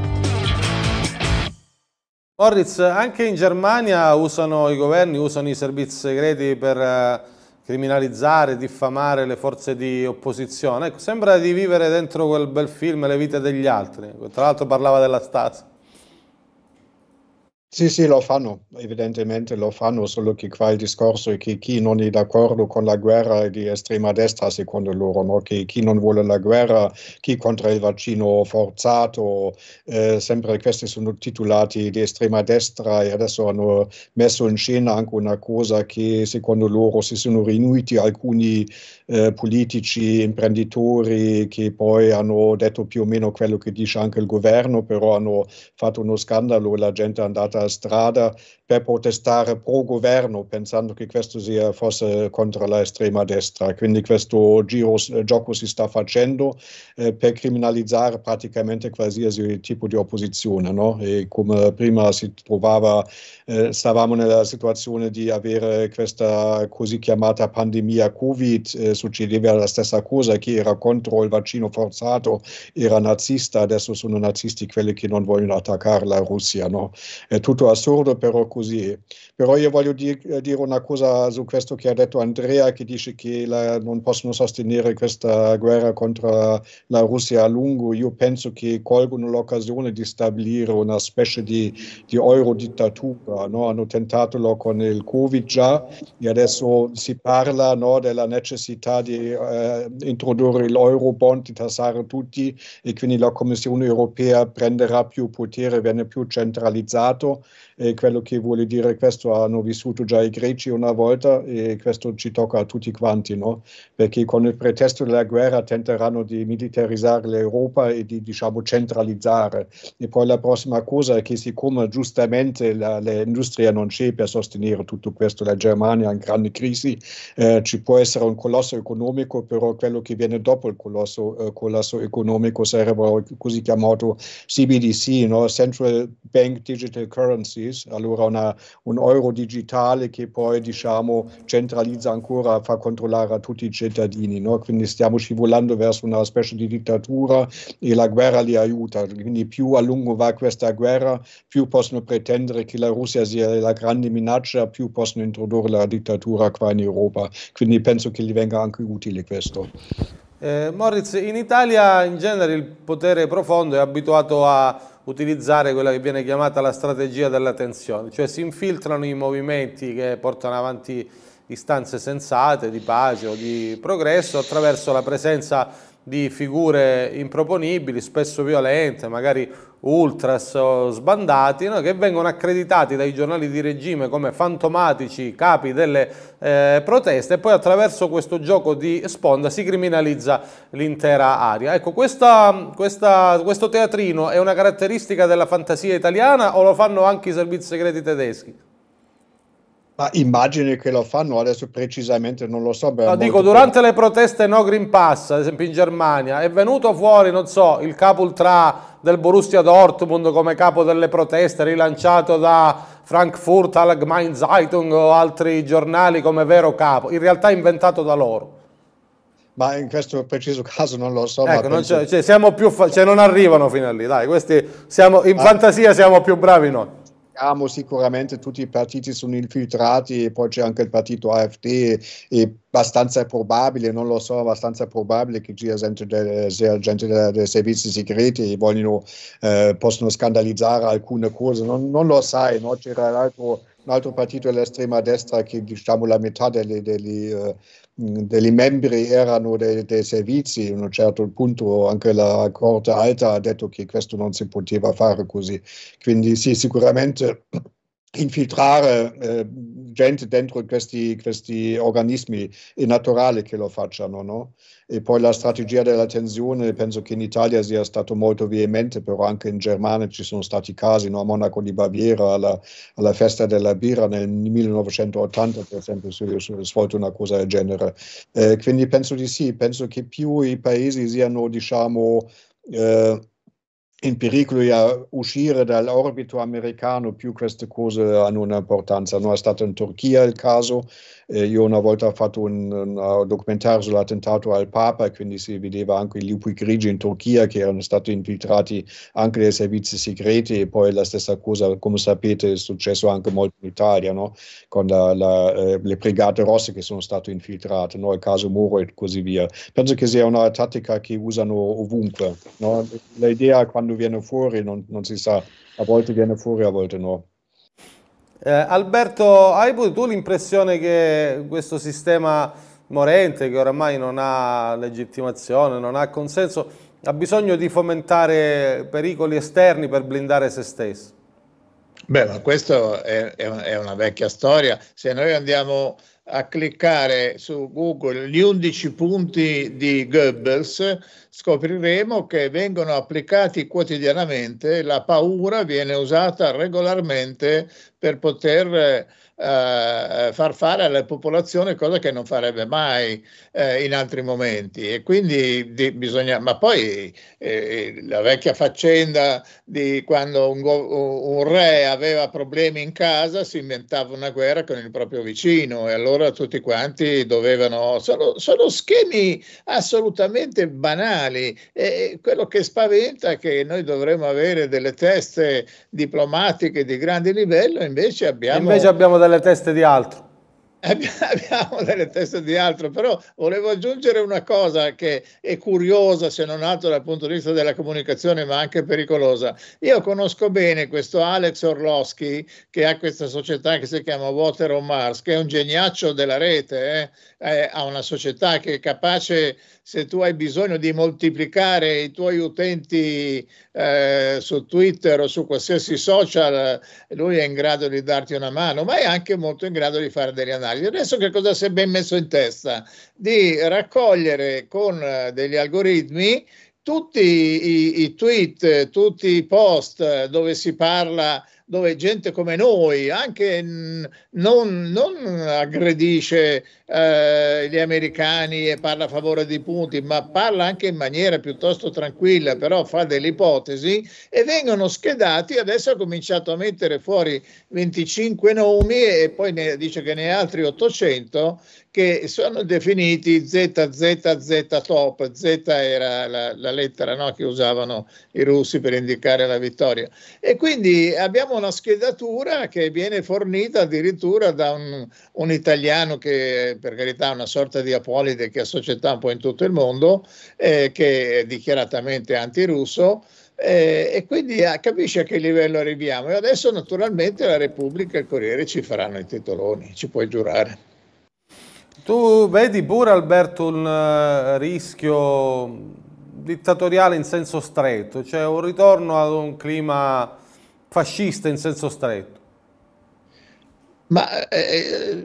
Moritz, anche in Germania usano i governi, usano i servizi segreti per criminalizzare, diffamare le forze di opposizione. Ecco, sembra di vivere dentro quel bel film Le vite degli altri. Tra l'altro parlava della Stasi. Sì, sì, lo fanno, evidentemente lo fanno, solo che qua il discorso è che chi non è d'accordo con la guerra è di estrema destra secondo loro, no? Che chi non vuole la guerra, chi contro il vaccino forzato, eh, sempre questi sono titolati di estrema destra, e adesso hanno messo in scena anche una cosa che secondo loro si sono riuniti alcuni eh, politici, imprenditori che poi hanno detto più o meno quello che dice anche il governo, però hanno fatto uno scandalo, la gente è andata a strada per protestare pro governo pensando che questo sia fosse contro l'estrema destra. Quindi questo giro, gioco si sta facendo eh, per criminalizzare praticamente qualsiasi tipo di opposizione, no? E come prima si trovava, eh, stavamo nella situazione di avere questa così chiamata pandemia Covid, eh, succedeva la stessa cosa, chi era contro il vaccino forzato era nazista, adesso sono nazisti quelli che non vogliono attaccare la Russia, no? È tutto assurdo, però così. Però io voglio di, dire una cosa su questo che ha detto Andrea, che dice che la, non possono sostenere questa guerra contro la Russia a lungo. Io penso che colgono l'occasione di stabilire una specie di, di eurodittatura, no? Hanno tentato con il Covid già, e adesso si parla, no, della necessità di eh, introdurre l'eurobond, di tassare tutti, e quindi la Commissione europea prenderà più potere, viene più centralizzata. E quello che vuole dire questo, hanno vissuto già i greci una volta, e questo ci tocca a tutti quanti, no? Perché con il pretesto della guerra tenteranno di militarizzare l'Europa e di, diciamo, centralizzare. E poi la prossima cosa è che, siccome giustamente l'industria non c'è per sostenere tutto questo, la Germania è in grande crisi, eh, ci può essere un colosso economico, però quello che viene dopo il colosso, eh, colosso economico sarebbe così chiamato C B D C, no? Central Bank Digital Currencies, allora una, un euro digitale che poi, diciamo, centralizza ancora, fa controllare a tutti i cittadini, no? Quindi stiamo scivolando verso una specie di dittatura, e la guerra li aiuta. Quindi più a lungo va questa guerra, più possono pretendere che la Russia sia la grande minaccia, più possono introdurre la dittatura qua in Europa. Quindi penso che gli venga anche utile questo. Eh, Moritz, in Italia in genere il potere profondo è abituato a utilizzare quella che viene chiamata la strategia della tensione, cioè si infiltrano i movimenti che portano avanti di istanze sensate, di pace o di progresso, attraverso la presenza di figure improponibili, spesso violente, magari ultras o sbandati, no? Che vengono accreditati dai giornali di regime come fantomatici capi delle eh, proteste, e poi attraverso questo gioco di sponda si criminalizza l'intera area. Ecco, questa, questa, questo teatrino è una caratteristica della fantasia italiana o lo fanno anche i servizi segreti tedeschi? Ma immagini che lo fanno, adesso precisamente non lo so. No, dico, durante le proteste no Green Pass, ad esempio in Germania, è venuto fuori, non so, il capo ultra del Borussia Dortmund come capo delle proteste, rilanciato da Frankfurt Allgemeine Zeitung o altri giornali come vero capo, in realtà inventato da loro. Ma in questo preciso caso non lo so. Ecco, ma non, penso... cioè, siamo più fa... cioè, non arrivano fino a lì, dai, questi siamo... in ah. fantasia siamo più bravi noi. Sicuramente tutti i partiti sono infiltrati, e poi c'è anche il partito A F D, e abbastanza probabile, non lo so, abbastanza probabile che sia gente dei servizi segreti e vogliono, eh, possono scandalizzare alcune cose, non, non lo sai, no? C'era l'altro... un altro partito dell'estrema destra che, diciamo, la metà degli, degli, uh, degli membri erano dei, dei servizi. A un certo punto anche la Corte Alta ha detto che questo non si poteva fare così. Quindi sì, sicuramente infiltrare eh, gente dentro questi, questi organismi è naturale che lo facciano, no? E poi la strategia della tensione, penso che in Italia sia stato molto veemente, però anche in Germania ci sono stati casi, no? A Monaco di Baviera, alla, alla festa della birra nel millenovecentottanta, per esempio, si è svolta una cosa del genere. Eh, quindi penso di sì, penso che più i paesi siano, diciamo, eh, in pericolo di uscire dall'orbito americano, più queste cose hanno un'importanza. No, è stato in Turchia il caso, eh, io una volta ho fatto un, un documentario sull'attentato al Papa, quindi si vedeva anche i lupi grigi in Turchia che erano stati infiltrati anche dai servizi segreti, e poi la stessa cosa, come sapete, è successo anche molto in Italia, no? Con la, la, eh, le brigate rosse che sono state infiltrate, no? Il caso Moro e così via. Penso che sia una tattica che usano ovunque, no? L'idea quando viene fuori non, non si sa, a volte viene fuori, a volte no. eh, Alberto, hai tu l'impressione che questo sistema morente, che oramai non ha legittimazione, non ha consenso, ha bisogno di fomentare pericoli esterni per blindare se stesso? Beh, ma questo è, è una vecchia storia. Se noi andiamo a cliccare su Google gli undici punti di Goebbels, scopriremo che vengono applicati quotidianamente, la paura viene usata regolarmente per poter eh, far fare alla popolazione cosa che non farebbe mai eh, in altri momenti, e quindi di, bisogna, ma poi eh, la vecchia faccenda di quando un, un re aveva problemi in casa si inventava una guerra con il proprio vicino, e allora tutti quanti dovevano, sono, sono schemi assolutamente banali. E quello che spaventa è che noi dovremmo avere delle teste diplomatiche di grande livello, invece abbiamo, invece abbiamo delle teste di altro. Abbiamo delle teste di altro, però volevo aggiungere una cosa che è curiosa, se non altro dal punto di vista della comunicazione, ma anche pericolosa. Io conosco bene questo Alex Orlowski, che ha questa società che si chiama Water on Mars, che è un geniaccio della rete, eh? Eh, ha una società che è capace, se tu hai bisogno di moltiplicare i tuoi utenti eh, su Twitter o su qualsiasi social, lui è in grado di darti una mano, ma è anche molto in grado di fare delle analisi. Adesso che cosa si è ben messo in testa? Di raccogliere con degli algoritmi tutti i, i tweet, tutti i post dove si parla, dove gente come noi, anche non, non aggredisce eh, gli americani e parla a favore di Putin, ma parla anche in maniera piuttosto tranquilla, però fa delle ipotesi, e vengono schedati. Adesso ha cominciato a mettere fuori venticinque nomi, e poi ne, dice che ne ha altri ottocento che sono definiti Z Z Z top. Z era la, la lettera, no, che usavano i russi per indicare la vittoria, e quindi abbiamo una schedatura che viene fornita addirittura da un, un italiano che, per carità, è una sorta di apolide che ha società un po' in tutto il mondo, eh, che è dichiaratamente antirusso, eh, e quindi ah, capisce a che livello arriviamo. E adesso naturalmente la Repubblica e il Corriere ci faranno i titoloni, ci puoi giurare. Tu vedi pure, Alberto, un rischio dittatoriale in senso stretto, cioè un ritorno ad un clima fascista in senso stretto? Ma eh,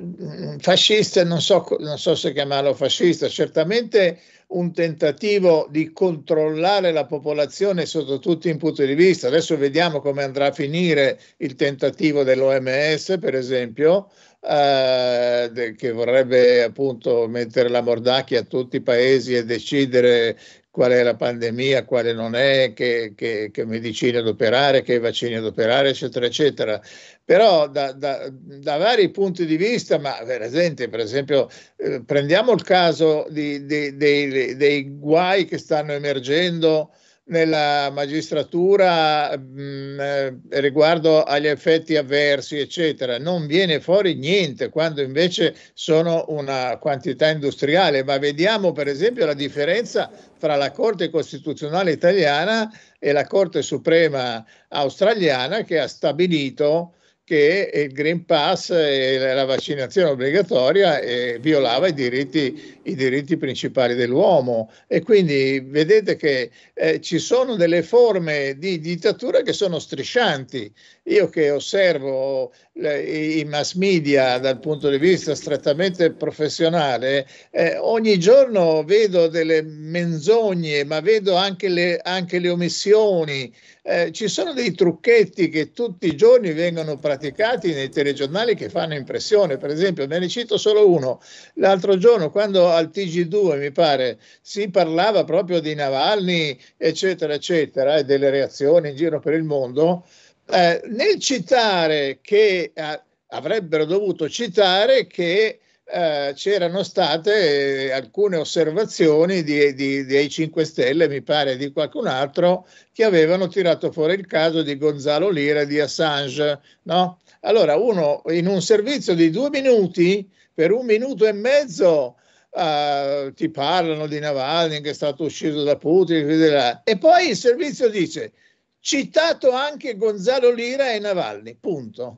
fascista, non so, non so se chiamarlo fascista, certamente un tentativo di controllare la popolazione sotto tutti i punti di vista. Adesso vediamo come andrà a finire il tentativo dell'O M S, per esempio, eh, che vorrebbe appunto mettere la mordacchia a tutti i paesi e decidere qual è la pandemia, quale non è, che, che, che medicine adoperare, che vaccini adoperare, eccetera, eccetera. Però da, da, da vari punti di vista, ma veramente, per esempio, eh, prendiamo il caso di, di, dei, dei guai che stanno emergendo nella magistratura mh, riguardo agli effetti avversi, eccetera. Non viene fuori niente, quando invece sono una quantità industriale. Ma vediamo per esempio la differenza fra la Corte Costituzionale italiana e la Corte Suprema australiana, che ha stabilito che il Green Pass e la vaccinazione obbligatoria eh, violava i diritti, i diritti principali dell'uomo. E quindi vedete che eh, ci sono delle forme di dittatura che sono striscianti. Io che osservo le, i mass media dal punto di vista strettamente professionale, eh, ogni giorno vedo delle menzogne, ma vedo anche le, anche le omissioni. Eh, ci sono dei trucchetti che tutti i giorni vengono praticati nei telegiornali che fanno impressione. Per esempio, ne cito solo uno: l'altro giorno, quando al T G due, mi pare, si parlava proprio di Navalny, eccetera, eccetera, e delle reazioni in giro per il mondo, eh, nel citare che eh, avrebbero dovuto citare che Uh, c'erano state eh, alcune osservazioni di, di, dei cinque Stelle, mi pare, di qualcun altro, che avevano tirato fuori il caso di Gonzalo Lira e di Assange, no? Allora uno, in un servizio di due minuti, per un minuto e mezzo uh, ti parlano di Navalny che è stato ucciso da Putin, e poi il servizio dice: citato anche Gonzalo Lira e Navalny, punto.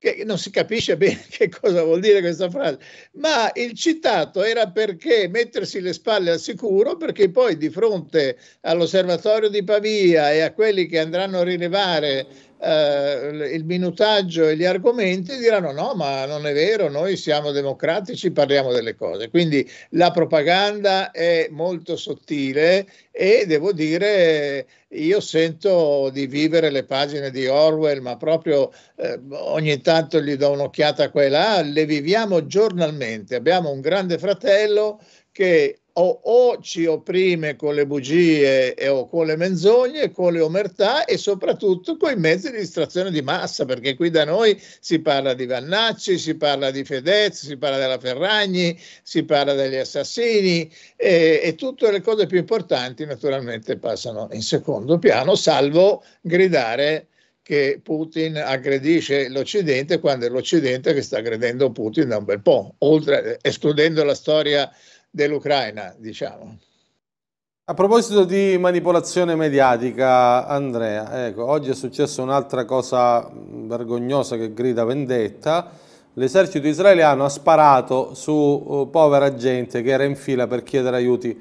Che non si capisce bene che cosa vuol dire questa frase, ma il citato era perché mettersi le spalle al sicuro, perché poi di fronte all'osservatorio di Pavia e a quelli che andranno a rilevare eh, il minutaggio e gli argomenti diranno: no, ma non è vero, noi siamo democratici, parliamo delle cose. Quindi la propaganda è molto sottile e devo dire, io sento di vivere le pagine di Orwell, ma proprio eh, ogni tanto gli do un'occhiata qua e là, le viviamo giornalmente. Abbiamo un grande fratello che o, o ci opprime con le bugie e, o con le menzogne, con le omertà e soprattutto con i mezzi di distrazione di massa, perché qui da noi si parla di Vannacci, si parla di Fedez, si parla della Ferragni, si parla degli assassini e, e tutte le cose più importanti naturalmente passano in secondo piano, salvo gridare che Putin aggredisce l'Occidente, quando è l'Occidente che sta aggredendo Putin da un bel po', oltre, escludendo la storia dell'Ucraina, diciamo. A proposito di manipolazione mediatica, Andrea, ecco, oggi è successa un'altra cosa vergognosa che grida vendetta. L'esercito israeliano ha sparato su uh, povera gente che era in fila per chiedere aiuti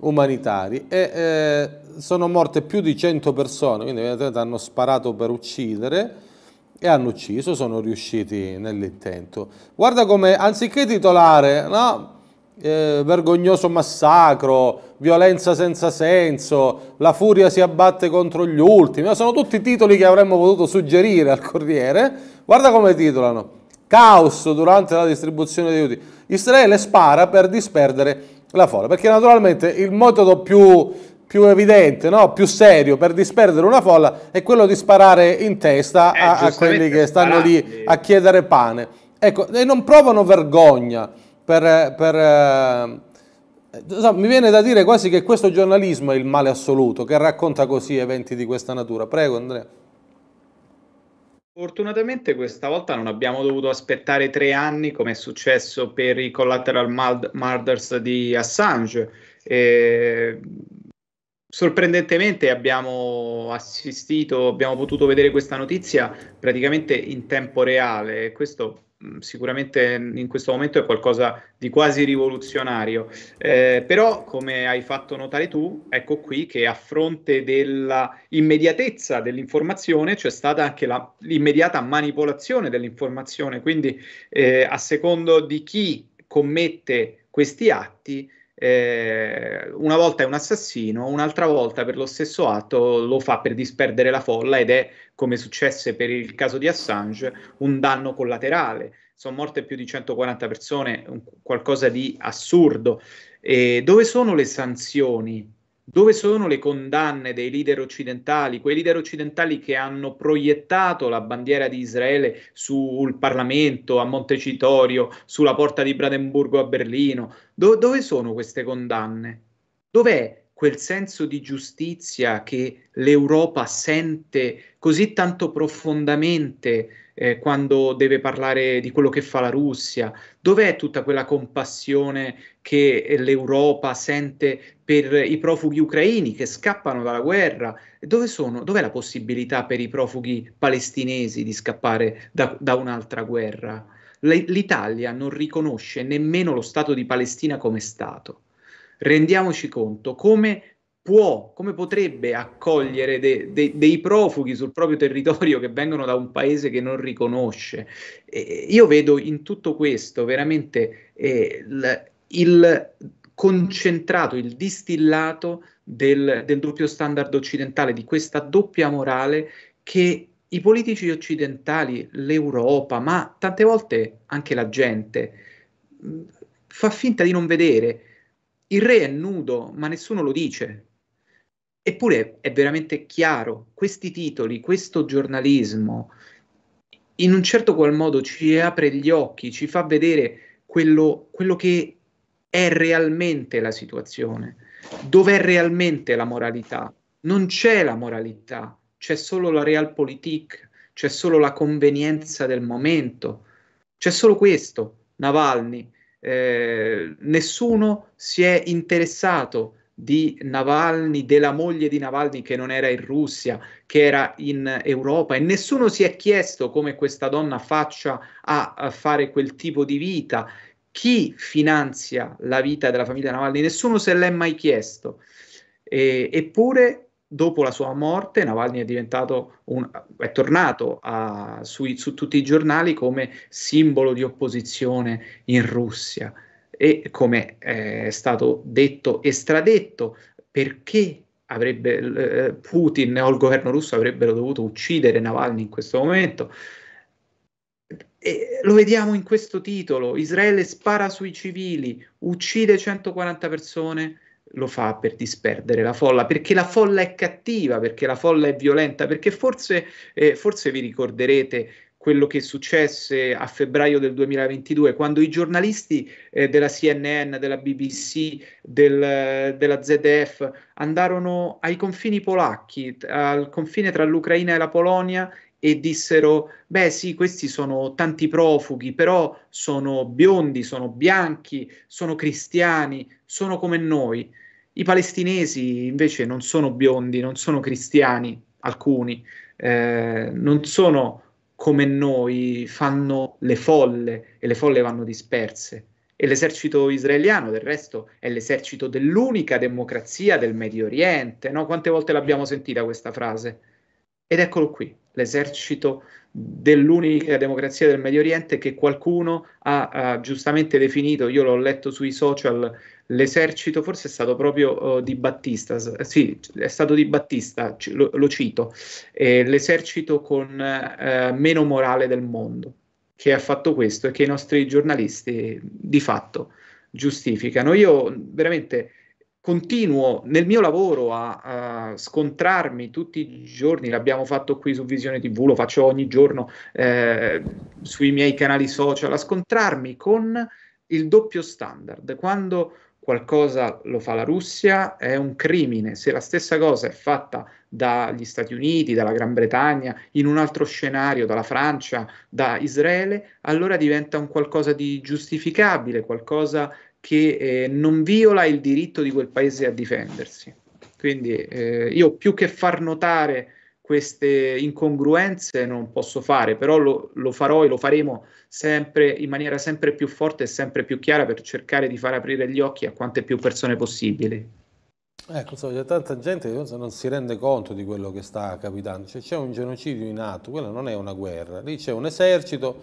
umanitari e eh, sono morte più di cento persone, quindi evidentemente hanno sparato per uccidere e hanno ucciso, sono riusciti nell'intento. Guarda come, anziché titolare, no? Eh, vergognoso massacro, violenza senza senso, la furia si abbatte contro gli ultimi, sono tutti titoli che avremmo potuto suggerire al Corriere. Guarda come titolano: caos durante la distribuzione di aiuti, Israele spara per disperdere la folla, perché naturalmente il metodo più, più evidente, no? più serio per disperdere una folla è quello di sparare in testa eh, a, a quelli che stanno sparati lì a chiedere pane, ecco, e non provano vergogna. Per, per, eh, mi viene da dire quasi che questo giornalismo è il male assoluto, che racconta così eventi di questa natura. Prego, Andrea. Fortunatamente questa volta non abbiamo dovuto aspettare tre anni come è successo per i collateral murders di Assange. Eh, sorprendentemente abbiamo assistito, abbiamo potuto vedere questa notizia praticamente in tempo reale. Questo sicuramente in questo momento è qualcosa di quasi rivoluzionario, eh, però come hai fatto notare tu, ecco qui che a fronte della immediatezza dell'informazione c'è stata anche la, l'immediata manipolazione dell'informazione, quindi eh, a secondo di chi commette questi atti, eh, una volta è un assassino, un'altra volta per lo stesso atto lo fa per disperdere la folla ed è, come successe per il caso di Assange, un danno collaterale. Sono morte più di centoquaranta persone, un, qualcosa di assurdo. E dove sono le sanzioni? Dove sono le condanne dei leader occidentali, quei leader occidentali che hanno proiettato la bandiera di Israele sul Parlamento a Montecitorio, sulla porta di Brandeburgo a Berlino? Do- dove sono queste condanne? Dov'è quel senso di giustizia che l'Europa sente così tanto profondamente eh, quando deve parlare di quello che fa la Russia? Dov'è tutta quella compassione che l'Europa sente per i profughi ucraini che scappano dalla guerra? Dove sono, dov'è la possibilità per i profughi palestinesi di scappare da, da un'altra guerra? L'Italia non riconosce nemmeno lo Stato di Palestina come Stato. Rendiamoci conto come può, come potrebbe accogliere de, de, dei profughi sul proprio territorio che vengono da un paese che non riconosce. Eh, io vedo in tutto questo veramente eh, il, il concentrato, il distillato del, del doppio standard occidentale, di questa doppia morale che i politici occidentali, l'Europa, ma tante volte anche la gente, mh, fa finta di non vedere. Il re è nudo, ma nessuno lo dice. Eppure è veramente chiaro, questi titoli, questo giornalismo, in un certo qual modo ci apre gli occhi, ci fa vedere quello, quello che è realmente la situazione, dov'è realmente la moralità. Non c'è la moralità, c'è solo la realpolitik, c'è solo la convenienza del momento, c'è solo questo. Navalny. Eh, nessuno si è interessato di Navalny, della moglie di Navalny che non era in Russia, che era in Europa, e nessuno si è chiesto come questa donna faccia a, a fare quel tipo di vita, chi finanzia la vita della famiglia Navalny, nessuno se l'è mai chiesto. E, eppure dopo la sua morte Navalny è diventato un, è tornato a, sui, su tutti i giornali come simbolo di opposizione in Russia e, come è stato detto e stradetto, perché avrebbe eh, Putin o il governo russo avrebbero dovuto uccidere Navalny in questo momento. E lo vediamo in questo titolo: Israele spara sui civili, uccide centoquaranta persone. Lo fa per disperdere la folla, perché la folla è cattiva, perché la folla è violenta, perché forse, eh, forse vi ricorderete quello che successe a febbraio del duemilaventidue, quando i giornalisti eh, della C N N, della B B C, del, della Z D F andarono ai confini polacchi, al confine tra l'Ucraina e la Polonia, e dissero: beh sì, questi sono tanti profughi, però sono biondi, sono bianchi, sono cristiani, sono come noi. I palestinesi invece non sono biondi, non sono cristiani, alcuni, eh, non sono come noi, fanno le folle e le folle vanno disperse. E l'esercito israeliano, del resto, è l'esercito dell'unica democrazia del Medio Oriente, no? Quante volte l'abbiamo sentita questa frase? Ed eccolo qui, l'esercito dell'unica democrazia del Medio Oriente, che qualcuno ha, ha giustamente definito, io l'ho letto sui social, l'esercito, forse è stato proprio uh, Di Battista, sì, è stato Di Battista, lo, lo cito, eh, l'esercito con uh, meno morale del mondo, che ha fatto questo e che i nostri giornalisti di fatto giustificano. Io veramente continuo nel mio lavoro a, a scontrarmi tutti i giorni, l'abbiamo fatto qui su Visione T V, lo faccio ogni giorno eh, sui miei canali social, a scontrarmi con il doppio standard. Quando qualcosa lo fa la Russia è un crimine, se la stessa cosa è fatta dagli Stati Uniti, dalla Gran Bretagna, in un altro scenario, dalla Francia, da Israele, allora diventa un qualcosa di giustificabile, qualcosa che eh, non viola il diritto di quel paese a difendersi. Quindi eh, io, più che far notare queste incongruenze non posso fare, però lo, lo farò e lo faremo sempre in maniera sempre più forte e sempre più chiara per cercare di far aprire gli occhi a quante più persone possibili. Ecco, so, c'è tanta gente che non si rende conto di quello che sta capitando, cioè, c'è un genocidio in atto, quella non è una guerra, lì c'è un esercito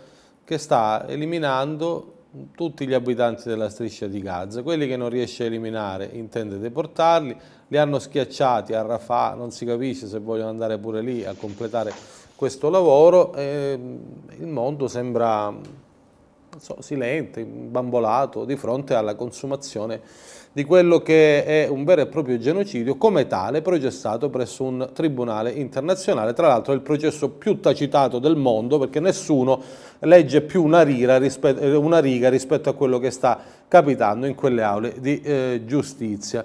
che sta eliminando tutti gli abitanti della striscia di Gaza, quelli che non riesce a eliminare intende deportarli, li hanno schiacciati a Rafah, non si capisce se vogliono andare pure lì a completare questo lavoro, e il mondo sembra non so, silente, bambolato di fronte alla consumazione di quello che è un vero e proprio genocidio, come tale processato presso un tribunale internazionale, tra l'altro è il processo più tacitato del mondo perché nessuno legge più una riga rispetto, una riga rispetto a quello che sta capitando in quelle aule di eh, giustizia.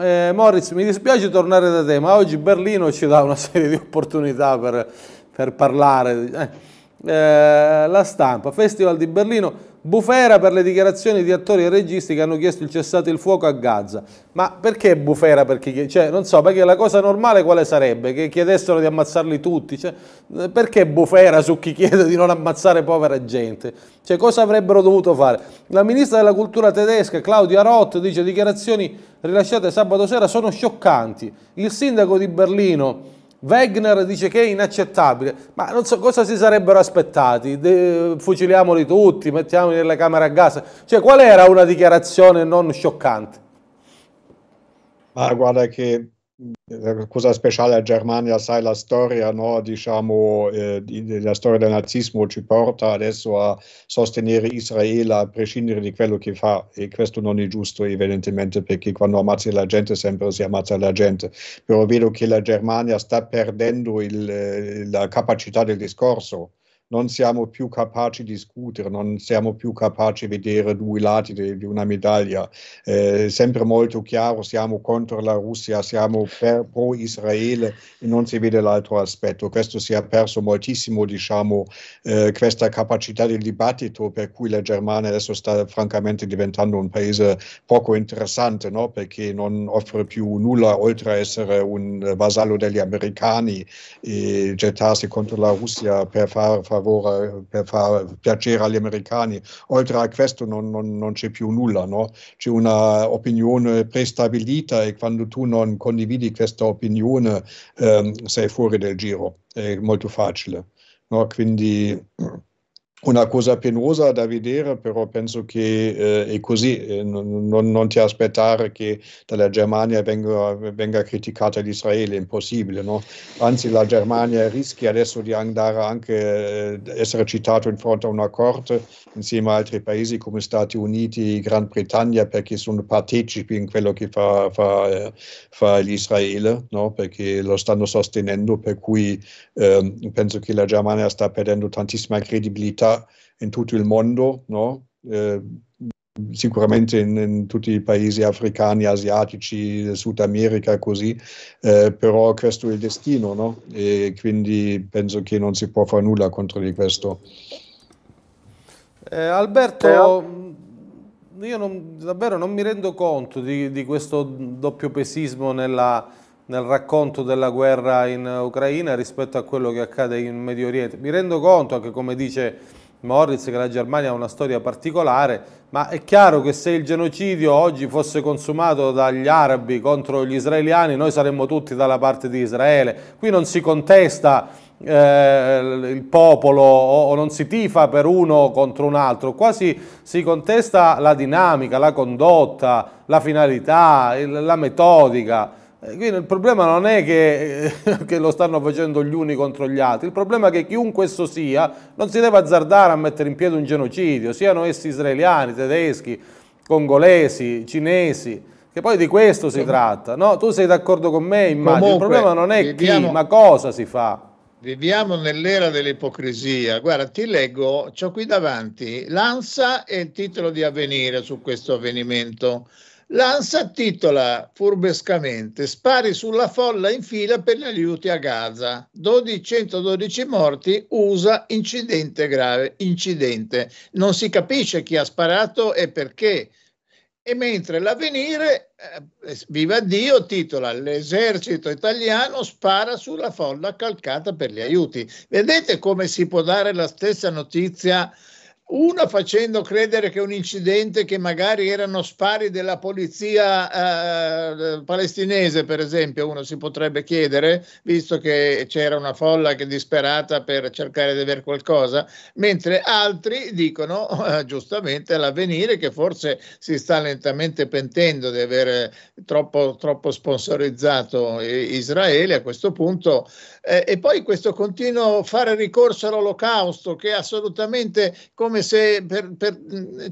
Eh, Moritz, mi dispiace tornare da te, ma oggi Berlino ci dà una serie di opportunità per, per parlare. Eh. Eh, la stampa, Festival di Berlino, bufera per le dichiarazioni di attori e registi che hanno chiesto il cessate il fuoco a Gaza. Ma perché bufera? Perché, cioè, non so, perché la cosa normale quale sarebbe? Che chiedessero di ammazzarli tutti? Cioè, perché bufera su chi chiede di non ammazzare povera gente? Cioè, cosa avrebbero dovuto fare? La ministra della cultura tedesca, Claudia Roth, dice dichiarazioni rilasciate sabato sera sono scioccanti. Il sindaco di Berlino Wegner dice che è inaccettabile, ma non so cosa si sarebbero aspettati, De, fuciliamoli tutti, mettiamoli nella camera a gas, cioè qual era una dichiarazione non scioccante? Ma guarda che la cosa speciale a Germania, sai la storia, no? Diciamo, eh, la storia del nazismo ci porta adesso a sostenere Israele a prescindere di quello che fa, e questo non è giusto evidentemente, perché quando ammazzi la gente sempre si ammazza la gente, però vedo che la Germania sta perdendo il, la capacità del discorso. Non siamo più capaci di discutere, non siamo più capaci di vedere due lati di una medaglia. È eh, sempre molto chiaro, siamo contro la Russia, siamo per, pro Israele e non si vede l'altro aspetto. Questo si è perso moltissimo, diciamo, eh, questa capacità del dibattito, per cui la Germania adesso sta francamente diventando un paese poco interessante, no? Perché non offre più nulla oltre a essere un vasallo degli americani e gettarsi contro la Russia per far, far per far piacere agli americani. Oltre a questo non, non, non c'è più nulla, no? C'è una opinione prestabilita e quando tu non condividi questa opinione ehm, sei fuori del giro, è molto facile, no? Quindi una cosa penosa da vedere, però penso che eh, è così, eh, non, non ti aspettare che dalla Germania venga, venga criticata l'Israele, è impossibile, no? Anzi, la Germania rischia adesso di andare anche, eh, essere citato in fronte a una corte insieme a altri paesi come Stati Uniti, Gran Bretagna, perché sono partecipi in quello che fa, fa, fa l'Israele, no? Perché lo stanno sostenendo, per cui eh, penso che la Germania sta perdendo tantissima credibilità in tutto il mondo, no? Eh, sicuramente in, in tutti i paesi africani, asiatici, Sud America, così, eh, però questo è il destino, no? E quindi penso che non si può fare nulla contro di questo. Eh, Alberto, io non, davvero non mi rendo conto di, di questo doppio pesismo nella, nel racconto della guerra in Ucraina rispetto a quello che accade in Medio Oriente. Mi rendo conto che, come dice Moritz, che la Germania ha una storia particolare, ma è chiaro che se il genocidio oggi fosse consumato dagli arabi contro gli israeliani, noi saremmo tutti dalla parte di Israele. Qui non si contesta eh, il popolo o, o non si tifa per uno contro un altro, qua si, si contesta la dinamica, la condotta, la finalità, il, la metodica. Quindi il problema non è che, che lo stanno facendo gli uni contro gli altri, il problema è che chiunque esso sia non si deve azzardare a mettere in piedi un genocidio, siano essi israeliani, tedeschi, congolesi, cinesi, che poi di questo si tratta, no? Tu sei d'accordo con me, immagino. Comunque, il problema non è viviamo, chi, ma cosa si fa. Viviamo nell'era dell'ipocrisia. Guarda, ti leggo, c'ho qui davanti l'Ansa e il titolo di Avvenire su questo avvenimento. L'Ansa titola furbescamente: spari sulla folla in fila per gli aiuti a Gaza, centododici morti, U S A, incidente grave, incidente. Non si capisce chi ha sparato e perché. E mentre l'Avvenire, eh, viva Dio, titola "L'esercito italiano spara sulla folla calcata per gli aiuti". Vedete come si può dare la stessa notizia, una facendo credere che un incidente che magari erano spari della polizia eh, palestinese, per esempio, uno si potrebbe chiedere, visto che c'era una folla che disperata per cercare di avere qualcosa, mentre altri dicono eh, giustamente all'Avvenire che forse si sta lentamente pentendo di aver troppo, troppo sponsorizzato Israele a questo punto, eh, e poi questo continuo fare ricorso all'Olocausto che assolutamente come se per, per,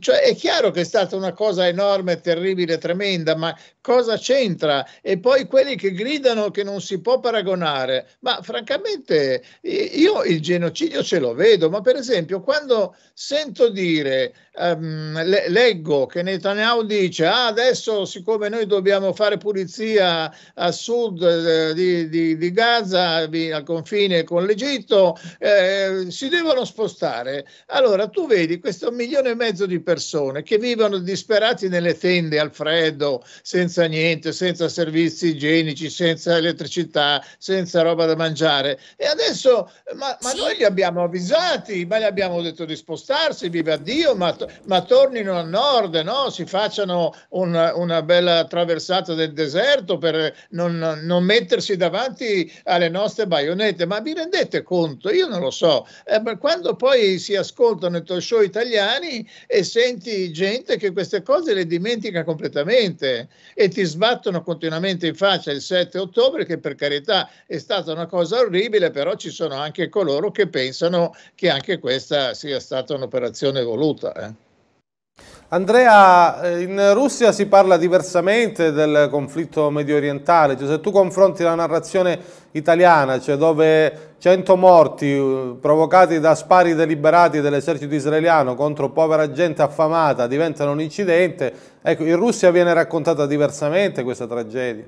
cioè è chiaro che è stata una cosa enorme, terribile, tremenda, ma cosa c'entra? E poi quelli che gridano che non si può paragonare, ma francamente io il genocidio ce lo vedo, ma per esempio quando sento dire, um, le, leggo che Netanyahu dice ah, adesso siccome noi dobbiamo fare pulizia a sud eh, di, di, di Gaza, vi, al confine con l'Egitto, eh, si devono spostare, allora tu vedi questo milione e mezzo di persone che vivono disperati nelle tende al freddo, senza niente, senza servizi igienici, senza elettricità, senza roba da mangiare. E adesso, ma, ma sì. Noi li abbiamo avvisati, ma gli abbiamo detto di spostarsi, viva Dio, ma, ma tornino a nord, no? Si facciano una, una bella traversata del deserto per non, non mettersi davanti alle nostre baionette. Ma vi rendete conto? Io non lo so. Eh, quando poi si ascoltano i talk show italiani e senti gente che queste cose le dimentica completamente e ti sbattono continuamente in faccia il sette ottobre, che per carità è stata una cosa orribile, però ci sono anche coloro che pensano che anche questa sia stata un'operazione voluta. Eh. Andrea, in Russia si parla diversamente del conflitto mediorientale, cioè se tu confronti la narrazione italiana, cioè dove cento morti provocati da spari deliberati dell'esercito israeliano contro povera gente affamata diventano un incidente, ecco, in Russia viene raccontata diversamente questa tragedia.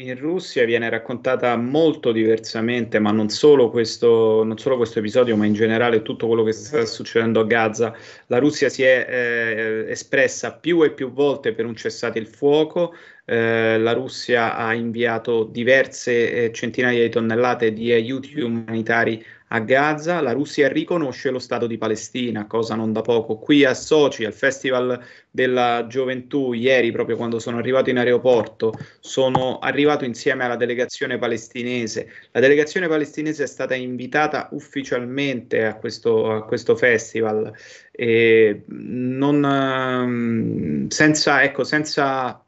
In Russia viene raccontata molto diversamente, ma non solo questo, non solo questo episodio, ma in generale tutto quello che sta succedendo a Gaza. La Russia si è eh, espressa più e più volte per un cessate il fuoco. Eh, la Russia ha inviato diverse eh, centinaia di tonnellate di aiuti umanitari a Gaza. La Russia riconosce lo Stato di Palestina, cosa non da poco. Qui a Sochi, al Festival della Gioventù, ieri proprio quando sono arrivato in aeroporto, sono arrivato insieme alla delegazione palestinese. La delegazione palestinese è stata invitata ufficialmente a questo, a questo festival, e non, senza, ecco, senza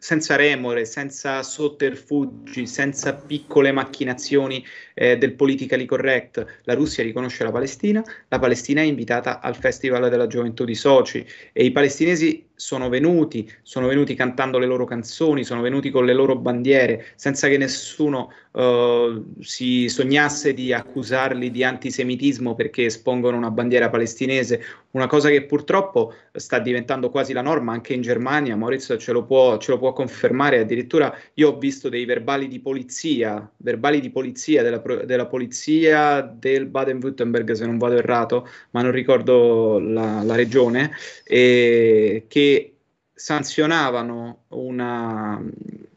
senza remore, senza sotterfugi, senza piccole macchinazioni eh, del politically correct. La Russia riconosce la Palestina, la Palestina è invitata al Festival della Gioventù di Sochi e i palestinesi sono venuti, sono venuti cantando le loro canzoni, sono venuti con le loro bandiere, senza che nessuno eh, si sognasse di accusarli di antisemitismo perché espongono una bandiera palestinese, una cosa che purtroppo sta diventando quasi la norma anche in Germania. Moritz ce lo può ce lo può confermare, addirittura io ho visto dei verbali di polizia, verbali di polizia della, della polizia del Baden-Württemberg, se non vado errato, ma non ricordo la, la regione, eh, che sanzionavano una,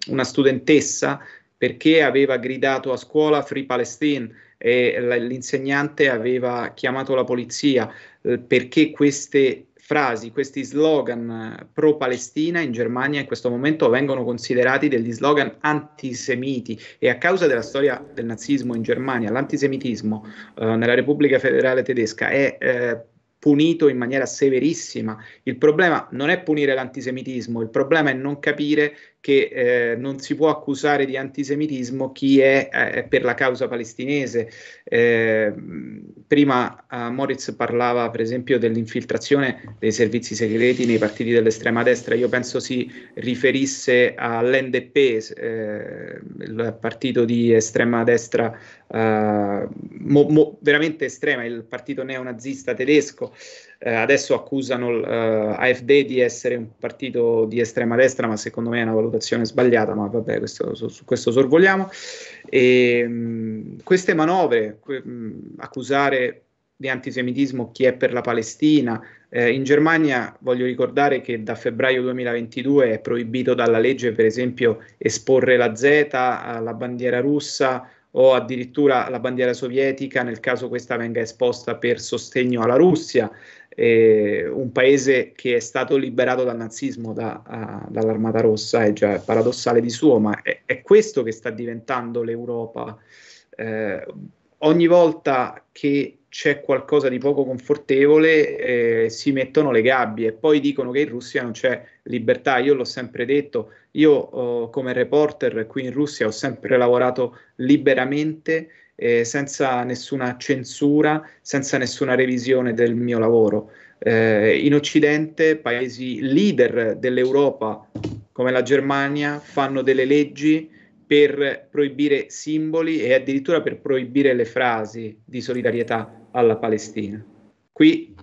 una studentessa perché aveva gridato a scuola "Free Palestine" e l'insegnante aveva chiamato la polizia, eh, perché queste frasi, questi slogan pro-Palestina in Germania in questo momento vengono considerati degli slogan antisemiti, e a causa della storia del nazismo in Germania l'antisemitismo eh, nella Repubblica Federale Tedesca è eh, punito in maniera severissima. Il problema non è punire l'antisemitismo, il problema è non capire che eh, non si può accusare di antisemitismo chi è eh, per la causa palestinese. Eh, prima eh, Moritz parlava per esempio dell'infiltrazione dei servizi segreti nei partiti dell'estrema destra, io penso si riferisse all'N D P, eh, il partito di estrema destra eh, mo, mo, veramente estrema, il partito neonazista tedesco. Eh, adesso accusano eh, A F D di essere un partito di estrema destra, ma secondo me è una valutazione sbagliata, ma vabbè, questo, su, su questo sorvoliamo. E, mh, queste manovre, que, mh, accusare di antisemitismo chi è per la Palestina. Eh, in Germania voglio ricordare che da febbraio duemilaventidue è proibito dalla legge, per esempio, esporre la Z, la bandiera russa o addirittura la bandiera sovietica nel caso questa venga esposta per sostegno alla Russia, eh, un paese che è stato liberato dal nazismo, da, a, dall'Armata Rossa, è già paradossale di suo, ma è, è questo che sta diventando l'Europa. Eh, ogni volta che c'è qualcosa di poco confortevole, eh, si mettono le gabbie e poi dicono che in Russia non c'è libertà. Io l'ho sempre detto, io oh, come reporter qui in Russia ho sempre lavorato liberamente, eh, senza nessuna censura, senza nessuna revisione del mio lavoro. Eh, in Occidente, paesi leader dell'Europa come la Germania fanno delle leggi per proibire simboli e addirittura per proibire le frasi di solidarietà alla Palestina. Qui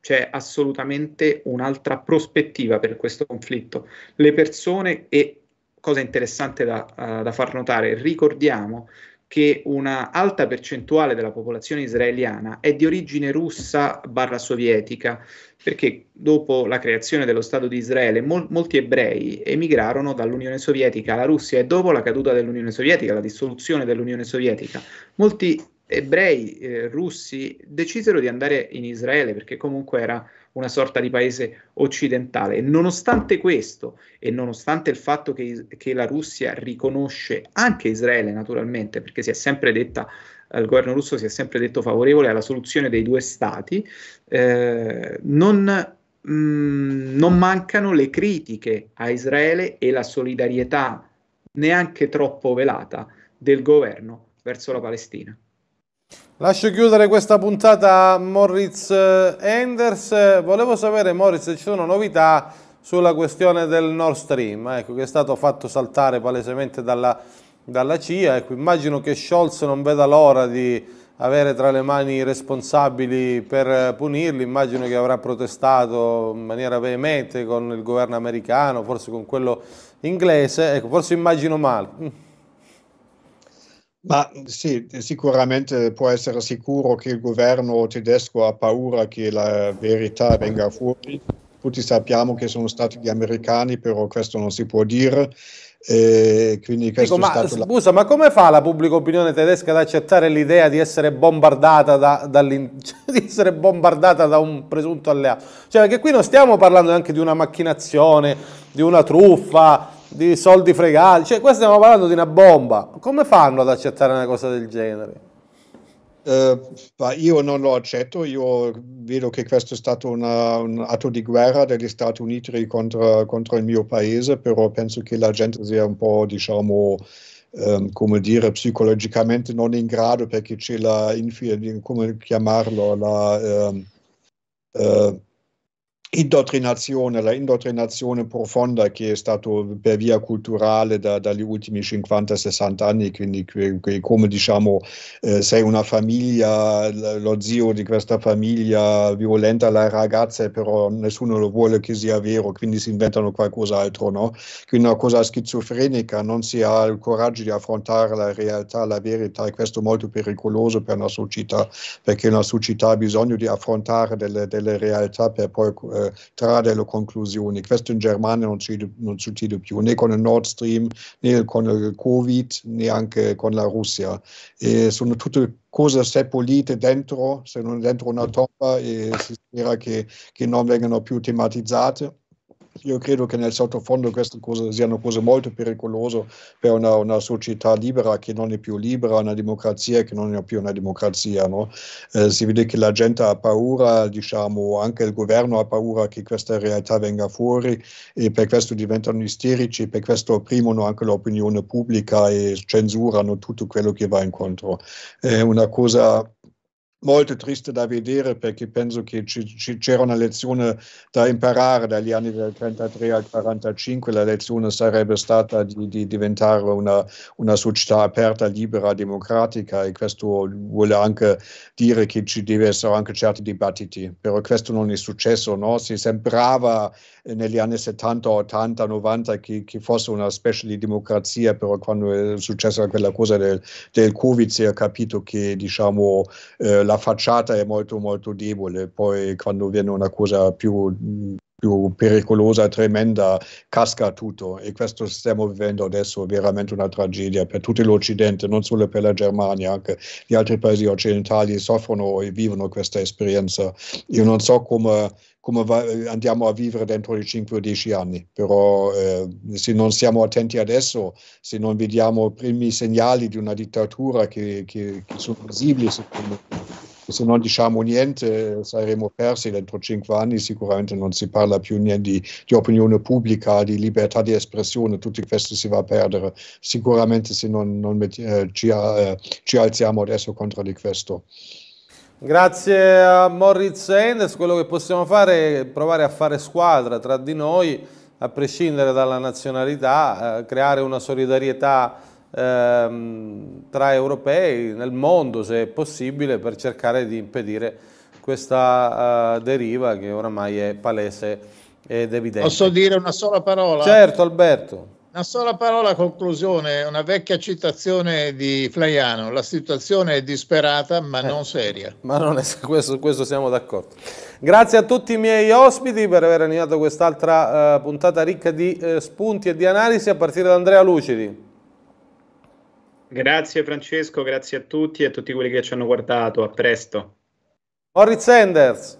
c'è assolutamente un'altra prospettiva per questo conflitto. Le persone, e cosa interessante da, uh, da far notare, ricordiamo che una alta percentuale della popolazione israeliana è di origine russa barra sovietica, perché dopo la creazione dello Stato di Israele mol- molti ebrei emigrarono dall'Unione Sovietica alla Russia, e dopo la caduta dell'Unione Sovietica, la dissoluzione dell'Unione Sovietica, molti ebrei eh, russi decisero di andare in Israele, perché comunque era una sorta di paese occidentale. E nonostante questo, e nonostante il fatto che, che la Russia riconosce anche Israele, naturalmente, perché si è sempre detta, il governo russo si è sempre detto favorevole alla soluzione dei due stati, eh, non, mh, non mancano le critiche a Israele e la solidarietà neanche troppo velata del governo verso la Palestina. Lascio chiudere questa puntata a Moritz Enders. Volevo sapere, Moritz, se ci sono novità sulla questione del Nord Stream, ecco, che è stato fatto saltare palesemente dalla, dalla C I A. Ecco, immagino che Scholz non veda l'ora di avere tra le mani i responsabili per punirli, immagino che avrà protestato in maniera veemente con il governo americano, forse con quello inglese, ecco, forse immagino male. Ma sì, sicuramente può essere sicuro che il governo tedesco ha paura che la verità venga fuori. Tutti sappiamo che sono stati gli americani, però questo non si può dire. Eh, quindi questo Dico, è ma, stato scusa, la... ma come fa la pubblica opinione tedesca ad accettare l'idea di essere bombardata da, dall'in... di essere bombardata da un presunto alleato? Cioè, perché qui non stiamo parlando anche di una macchinazione, di una truffa, di soldi fregati, cioè qua stiamo parlando di una bomba. Come fanno ad accettare una cosa del genere? Eh, io non lo accetto, io vedo che questo è stato una, un atto di guerra degli Stati Uniti contro, contro il mio paese, però penso che la gente sia un po', diciamo, ehm, come dire, psicologicamente non in grado, perché c'è la, come chiamarlo, la... Ehm, eh, indottrinazione, la indottrinazione profonda che è stata per via culturale da, dagli ultimi cinquanta sessanta anni, quindi che, che come diciamo eh, sei una famiglia, lo zio di questa famiglia violenta la ragazza, però nessuno lo vuole che sia vero, quindi si inventano qualcos'altro, no? Quindi una cosa schizofrenica, non si ha il coraggio di affrontare la realtà, la verità, e questo è molto pericoloso per una società, perché una società ha bisogno di affrontare delle, delle realtà per poi tra delle conclusioni. Questo in Germania non succede, non succede più, né con il Nord Stream, né con il Covid, né anche con la Russia. E sono tutte cose sepolite dentro, se non dentro una tomba, e si spera che, che non vengano più tematizzate. Io credo che nel sottofondo queste cose siano cose molto pericolose per una, una società libera che non è più libera, una democrazia che non è più una democrazia, no? Eh, si vede che la gente ha paura, diciamo, anche il governo ha paura che questa realtà venga fuori, e per questo diventano isterici, per questo opprimono anche l'opinione pubblica e censurano tutto quello che va incontro. È una cosa molto triste da vedere, perché penso che c- c- c'era una lezione da imparare dagli anni dal trentatré al quarantacinque, la lezione sarebbe stata di, di diventare una, una società aperta, libera, democratica, e questo vuole anche dire che ci devessero anche certi dibattiti, però questo non è successo, no? Si sembrava negli anni settanta, ottanta, novanta che, che fosse una specie di democrazia, però quando è successa quella cosa del, del Covid si è capito che, diciamo, eh, la facciata è molto molto debole, poi quando viene una cosa più, più pericolosa, tremenda, casca tutto, e questo stiamo vivendo adesso, veramente una tragedia per tutto l'Occidente, non solo per la Germania, anche gli altri paesi occidentali soffrono e vivono questa esperienza. Io non so come... come va, andiamo a vivere dentro i cinque o dieci anni, però eh, se non siamo attenti adesso, se non vediamo i primi segnali di una dittatura che, che, che sono visibili, se, se non diciamo niente saremo persi dentro cinque anni, sicuramente non si parla più niente di, di opinione pubblica, di libertà di espressione, tutto questo si va a perdere, sicuramente se non, non metti, eh, ci, eh, ci alziamo adesso contro di questo. Grazie a Moritz Enders. Quello che possiamo fare è provare a fare squadra tra di noi, a prescindere dalla nazionalità, eh, creare una solidarietà eh, tra europei nel mondo, se è possibile, per cercare di impedire questa eh, deriva che oramai è palese ed evidente. Posso dire una sola parola? Certo, Alberto. Una sola parola a conclusione, una vecchia citazione di Flaiano: la situazione è disperata ma eh, non seria. Ma non è, questo, questo siamo d'accordo. Grazie a tutti i miei ospiti per aver animato quest'altra uh, puntata ricca di uh, spunti e di analisi, a partire da Andrea Lucidi. Grazie Francesco, grazie a tutti e a tutti quelli che ci hanno guardato, a presto. Moritz Enders.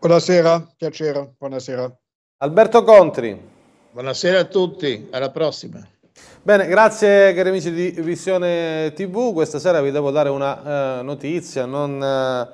Buonasera, piacere, buonasera. Alberto Contri. Buonasera a tutti, alla prossima. Bene, grazie cari amici di Visione tivù. Questa sera vi devo dare una eh, notizia non eh,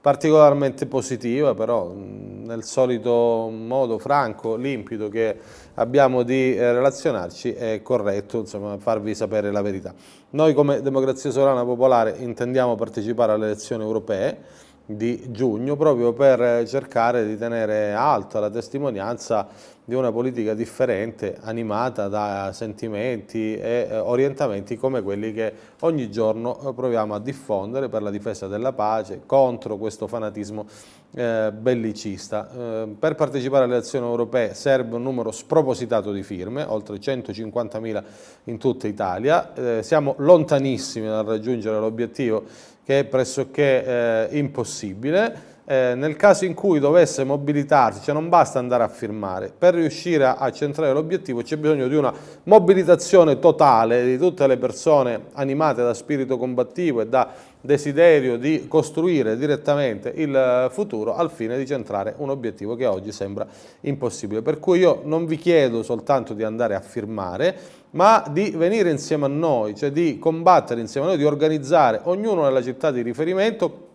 particolarmente positiva, però mh, nel solito modo franco, limpido che abbiamo di eh, relazionarci è corretto, insomma, farvi sapere la verità. Noi come Democrazia Solana Popolare intendiamo partecipare alle elezioni europee di giugno, proprio per cercare di tenere alta la testimonianza di una politica differente, animata da sentimenti e orientamenti come quelli che ogni giorno proviamo a diffondere per la difesa della pace, contro questo fanatismo eh, bellicista. Eh, per partecipare alle elezioni europee serve un numero spropositato di firme, oltre centocinquantamila in tutta Italia. Eh, siamo lontanissimi dal raggiungere l'obiettivo, che è pressoché eh, impossibile. Eh, nel caso in cui dovesse mobilitarsi, cioè non basta andare a firmare, per riuscire a, a centrare l'obiettivo c'è bisogno di una mobilitazione totale di tutte le persone animate da spirito combattivo e da desiderio di costruire direttamente il futuro al fine di centrare un obiettivo che oggi sembra impossibile. Per cui io non vi chiedo soltanto di andare a firmare, ma di venire insieme a noi, cioè di combattere insieme a noi, di organizzare ognuno nella città di riferimento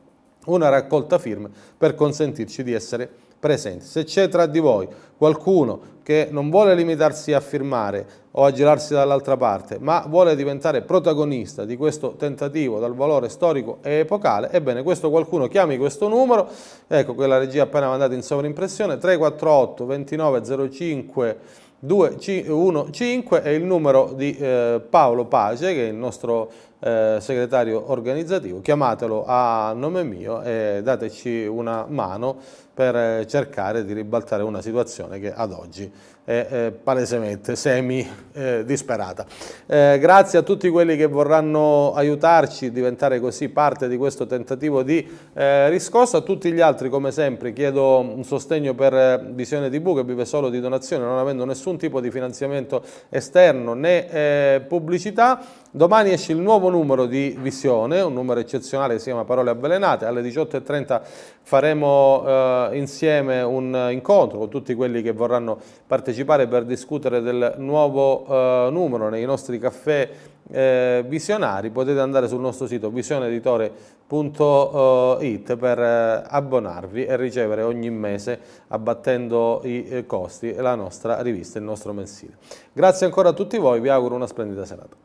una raccolta firme per consentirci di essere presenti. Se c'è tra di voi qualcuno che non vuole limitarsi a firmare o a girarsi dall'altra parte, ma vuole diventare protagonista di questo tentativo dal valore storico e epocale, ebbene questo qualcuno chiami questo numero, ecco che la regia appena mandata in sovrimpressione, tre quattro otto ventinove zero cinque due uno cinque, è il numero di eh, Paolo Pace, che è il nostro eh, segretario organizzativo. Chiamatelo a nome mio e dateci una mano per cercare di ribaltare una situazione che ad oggi è eh, palesemente semi eh, disperata. Eh, grazie a tutti quelli che vorranno aiutarci a diventare così parte di questo tentativo di eh, riscossa. A tutti gli altri, come sempre, chiedo un sostegno per Visione tivù, che vive solo di donazione, non avendo nessun tipo di finanziamento esterno né eh, pubblicità. Domani esce il nuovo numero di Visione, un numero eccezionale che si chiama Parole Avvelenate. Alle diciotto e trenta faremo eh, insieme un incontro con tutti quelli che vorranno partecipare per discutere del nuovo eh, numero nei nostri caffè eh, visionari. Potete andare sul nostro sito visione editore punto it per abbonarvi e ricevere ogni mese, abbattendo i costi, la nostra rivista, il nostro mensile. Grazie ancora a tutti voi, vi auguro una splendida serata.